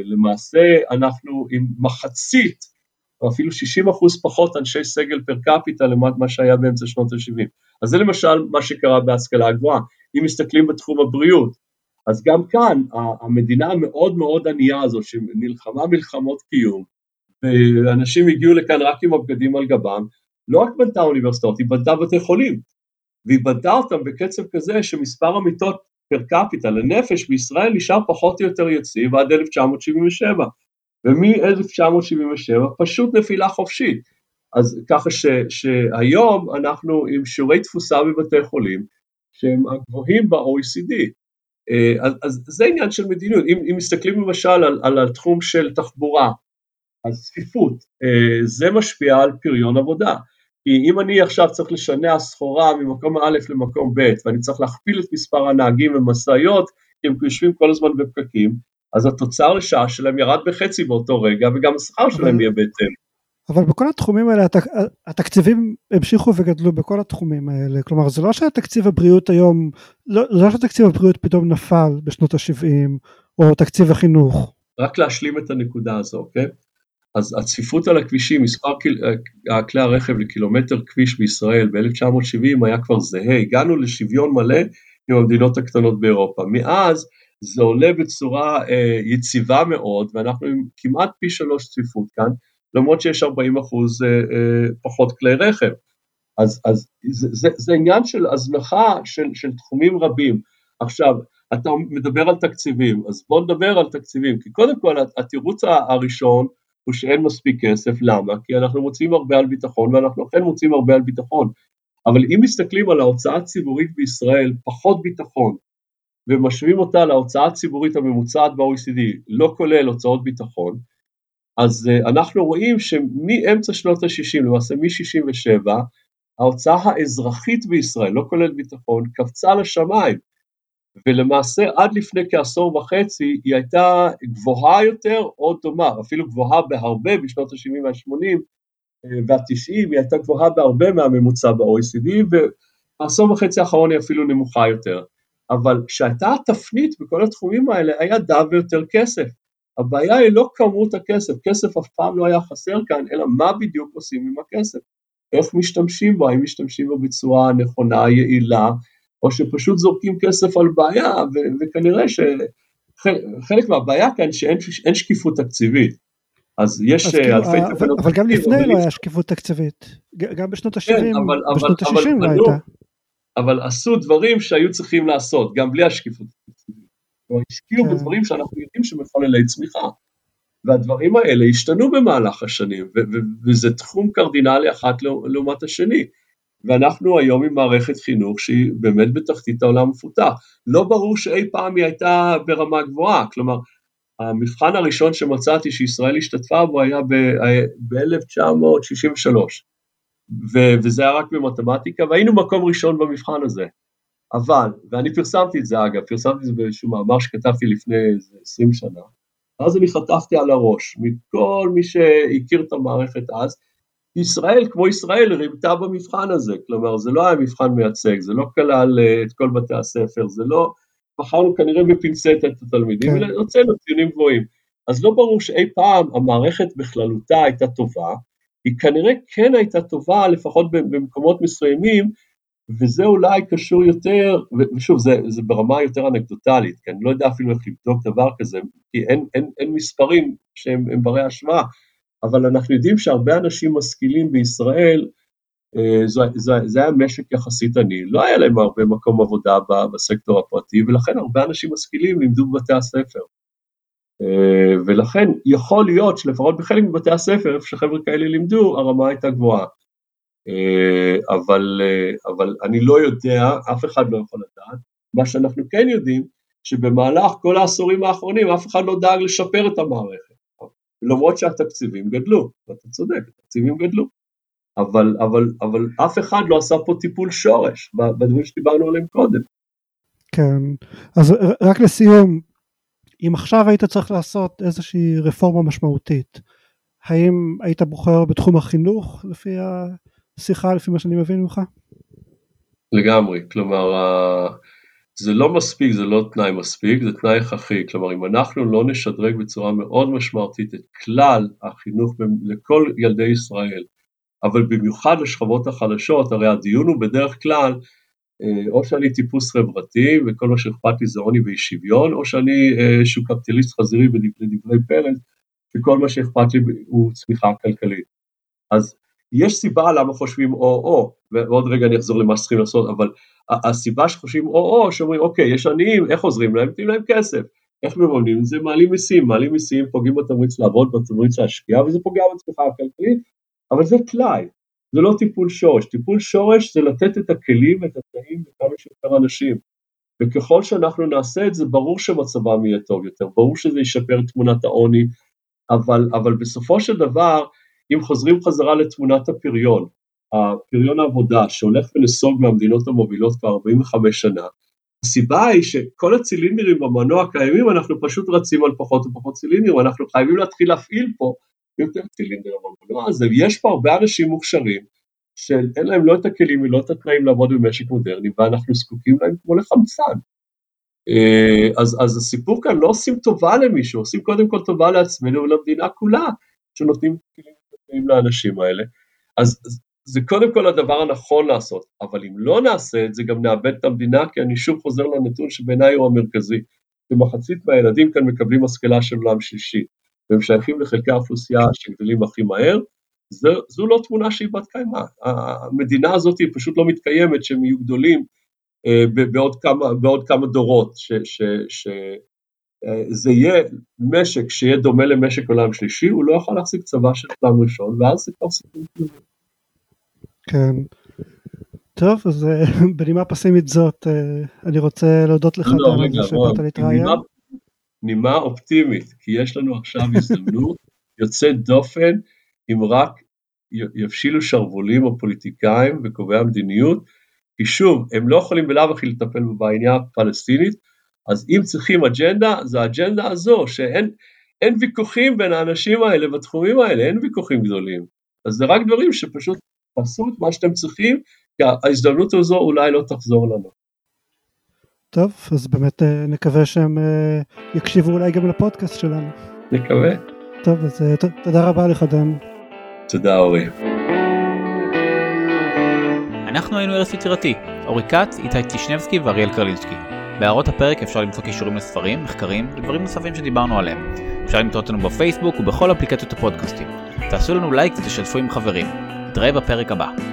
למעשה אנחנו עם מחצית, או אפילו 60% פחות אנשי סגל פר קפיטה, למעט מה שהיה באמצע שנות ה-70. אז זה למשל מה שקרה בהשכלה הגבוהה. אם מסתכלים בתחום הבריאות, אז גם כאן, המדינה המאוד מאוד ענייה הזאת, שנלחמה מלחמות קיום, ואנשים הגיעו לכאן רק עם הבגדים על גבם, לא רק בנתה אוניברסיטאות, היא בנתה בתי חולים, והיא בנתה אותם בקצב כזה, שמספר המיטות פר קפיטה לנפש בישראל, נשאר פחות או יותר יציב, עד 1977, ומ-1977 פשוט נפילה חופשית, אז ככה שהיום אנחנו עם שיעורי תפוסה בבתי חולים, שהם הגבוהים ב-OECD, אז זה עניין של מדיניות. אם מסתכלים למשל על התחום של תחבורה, אז צפיפות, זה משפיע על פריון עבודה, כי אם אני עכשיו צריך לשנע סחורה ממקום א' למקום ב', ואני צריך להכפיל את מספר הנהגים ומשאיות, כי הם יושבים כל הזמן בפקקים, אז התוצר לשעה שלהם ירד בחצי באותו רגע, וגם השכר שלהם יהיה בהתאם. אבל בכל התחומים האלה, התקציבים המשיכו וגדלו בכל התחומים האלה, כלומר זה לא שהתקציב הבריאות היום, לא שהתקציב הבריאות פתאום נפל בשנות ה-70, או תקציב החינוך. רק להשלים את הנקודה הזו, אוקיי? אז הצפיפות על הכבישים, מספר כלי הרכב לקילומטר כביש בישראל ב-1970 היה כבר זהה, הגענו לשוויון מלא עם המדינות הקטנות באירופה, מאז זה עולה בצורה יציבה מאוד, ואנחנו עם כמעט פי 3 צפיפות כאן, למרות שיש 40% פחות כלי רכב, אז זה עניין של הזנחה של תחומים רבים. עכשיו, אתה מדבר על תקציבים, אז בוא נדבר על תקציבים, כי קודם כל, התירוץ הראשון הוא שאין מספיק כסף, למה? כי אנחנו מוצאים הרבה על ביטחון, ואנחנו כן מוצאים הרבה על ביטחון, אבל אם מסתכלים על ההוצאה הציבורית בישראל, פחות ביטחון, ומשווים אותה להוצאה הציבורית הממוצעת ב-OECD, לא כולל הוצאות ביטחון, אז אנחנו רואים שמאמצע שנות ה-60, למעשה מ-67, ההוצאה האזרחית בישראל, לא כולל ביטחון, קפצה לשמיים, ולמעשה עד לפני כעשור וחצי, היא הייתה גבוהה יותר או דומה, אפילו גבוהה בהרבה בשנות ה-70 וה-80 וה-90, היא הייתה גבוהה בהרבה מהממוצע ב-OECD, ועשור וחצי האחרון היא אפילו נמוכה יותר, אבל כשהייתה התפנית בכל התחומים האלה, היה דווקא יותר כסף, הבעיה היא לא כמות הכסף, כסף אף פעם לא היה חסר כאן, אלא מה בדיוק עושים עם הכסף, איך משתמשים בו, האם משתמשים בו בצורה נכונה, יעילה, או שפשוט זורקים כסף על בעיה, וכנראה שחלק מהבעיה כאן שאין שקיפות תקציבית, אז יש אלפי תקנות. אבל גם לפני לא היה שקיפות תקציבית, גם בשנות ה-70, בשנות ה-60 לא הייתה. אבל עשו דברים שהיו צריכים לעשות, גם בלי השקיפות תקציבית. השקיעו בדברים שאנחנו יודעים שמחוללי צמיחה, והדברים האלה השתנו במהלך השנים, וזה תחום קרדינלי אחת לעומת השני, ואנחנו היום עם מערכת חינוך שהיא באמת בתחתית העולם מפותח, לא ברור שאי פעם היא הייתה ברמה גבוהה, כלומר, המבחן הראשון שמצאתי שישראל השתתפה בו היה ב-1963, וזה היה רק במתמטיקה, והיינו מקום ראשון במבחן הזה, אבל, ואני פרסמתי את זה אגב, פרסמתי את זה באיזשהו מאמר שכתבתי לפני 20 שנה, ואז אני חטפתי על הראש, מכל מי שהכיר את המערכת אז, ישראל, כמו ישראל, רימתה במבחן הזה, כלומר, זה לא היה מבחן מייצג, זה לא כלל את כל בתי הספר, זה לא, בחרנו כנראה בפינצטת את התלמידים, אלא הוצאנו ציונים גבוהים, אז לא ברור שאי פעם המערכת בכללותה הייתה טובה, היא כנראה כן הייתה טובה, לפחות במקומות מסוימים, וזה אולי קשור יותר, ושוב, זה ברמה יותר אנקדוטלית, כי אני לא יודע אפילו איך לבדוק דבר כזה, כי אין מספרים שהם ברי השוואה, אבל אנחנו יודעים שהרבה אנשים משכילים בישראל, זה היה משק יחסית עני, לא היה להם הרבה מקום עבודה בסקטור הפרטי, ולכן הרבה אנשים משכילים לימדו בבתי הספר. ולכן יכול להיות שלפחות בחלק מבתי הספר, איפה שחבר'ה כאלה לימדו, הרמה הייתה גבוהה. אבל אני לא יודע, אף אחד לא יכול לדעת, מה שאנחנו כן יודעים, שבמהלך כל העשורים האחרונים, אף אחד לא דאג לשפר את המערכת, למרות שהתקציבים גדלו, ואתה צודק, התקציבים גדלו, אבל אף אחד לא עשה פה טיפול שורש, בדברים שדיברנו עליהם קודם. כן, אז רק לסיום, אם עכשיו היית צריך לעשות איזושהי רפורמה משמעותית, האם היית בוחר בתחום החינוך לפי השיחה, לפי מה שאני מבין ממך? לגמרי, כלומר, זה לא מספיק, זה לא תנאי מספיק, זה תנאי הכרחי, כלומר, אם אנחנו לא נשדרג בצורה מאוד משמעותית את כלל החינוך לכל ילדי ישראל, אבל במיוחד לשכבות החלשות, הרי הדיון הוא בדרך כלל, או שאני טיפוס חברתי, וכל מה שאכפת לי זה עוני ואי שוויון, או שאני שהוא קפיטליסט חזירי בדברי פלד, וכל מה שאכפת לי הוא צמיחה כלכלית. אז יש סיבה למה חושבים או-או, ועוד רגע אני אחזור למה שצריכים לעשות, אבל הסיבה שחושבים או-או, שאומרים, אוקיי, יש עניים, איך עוזרים להם? תנו להם כסף. איך מממנים? זה מעלים מיסים, פוגעים בתמריץ לעבוד, בתמריץ להשקיע, וזה פוגע בצמיחה הכלכלית, אבל זה טלאי. זה לא טיפול שורש. טיפול שורש זה לתת את הכלים, את התנאים לכמה שיותר אנשים. וככל שאנחנו נעשה את זה, ברור שמצבם יהיה טוב יותר, ברור שזה ישפר את תמונת העוני, אבל בסופו של דבר, אם חוזרים חזרה לתמונת הפריון, הפריון העבודה שהולך ונסוג מהמדינות המובילות כבר 45 שנה, הסיבה היא שכל הצילינדרים במנוע הקיימים, אנחנו פשוט רצים על פחות ופחות צילינדרים, אנחנו חייבים להתחיל להפעיל פה יותר צילינדרים במנוע הזה, ויש פה הרבה אנשים מוכשרים, שאין להם לא את הכלים ולא את התנאים לעבוד במשק מודרני, ואנחנו זקוקים להם כמו לחמצן. אז הסיפור כאן לא עושים טובה למישהו, עושים קודם כל טובה לעצמנו ולמדינה כולה, שנותנים כלים לאנשים האלה, אז זה קודם כל הדבר הנכון לעשות, אבל אם לא נעשה את זה גם נאבד את המדינה, כי אני שוב חוזר לנתון שבעיניי הוא המרכזי, במחצית מהילדים כאן מקבלים השכלה של עולם שלישי, והם שייכים לחלקי האוכלוסייה שגדלים הכי מהר, זו לא תמונה שהיא בת קיימא, המדינה הזאת היא פשוט לא מתקיימת, שהם יהיו גדולים, בעוד כמה דורות, שזה יהיה משק שיהיה דומה למשק עולם שלישי, הוא לא יכול להחזיק צבא של עולם ראשון, ואז זה כבר סיפור. כן. טוב, אז בנימה פסימית זאת, אני רוצה להודות לך על זה שבאת להתראיין. נימה אופטימית, כי יש לנו עכשיו הזדמנות יוצאת דופן, אם רק יפשילו שרבולים או פוליטיקאים וקובעי המדיניות, כי שוב, הם לא יכולים בלאו הכי לטפל בבעיה הפלסטינית, אז אם צריכים אג'נדה, זה האג'נדה הזו, שאין ויכוחים בין האנשים האלה בתחומים האלה, אין ויכוחים גדולים. אז זה רק דברים שפשוט תעשו את מה שאתם צריכים, כי ההזדמנות הזו אולי לא תחזור לנו. טוב, אז באמת נקווה שהם יקשיבו אולי גם לפודקאסט שלנו. נקווה. טוב, אז תודה רבה לך, דן. תודה, אורי. אנחנו היינו ארץ יצירתי, אורי כץ, איתי טישנבסקי ואריאל קרלינסקי. בהערות הפרק אפשר למצוא קישורים לספרים, מחקרים ודברים נוספים שדיברנו עליהם. אפשר למצוא אותנו בפייסבוק ובכל אפליקציות הפודקאסטים. תעשו לנו לייק ותשתפו עם חברים. נתראה בפרק הבא.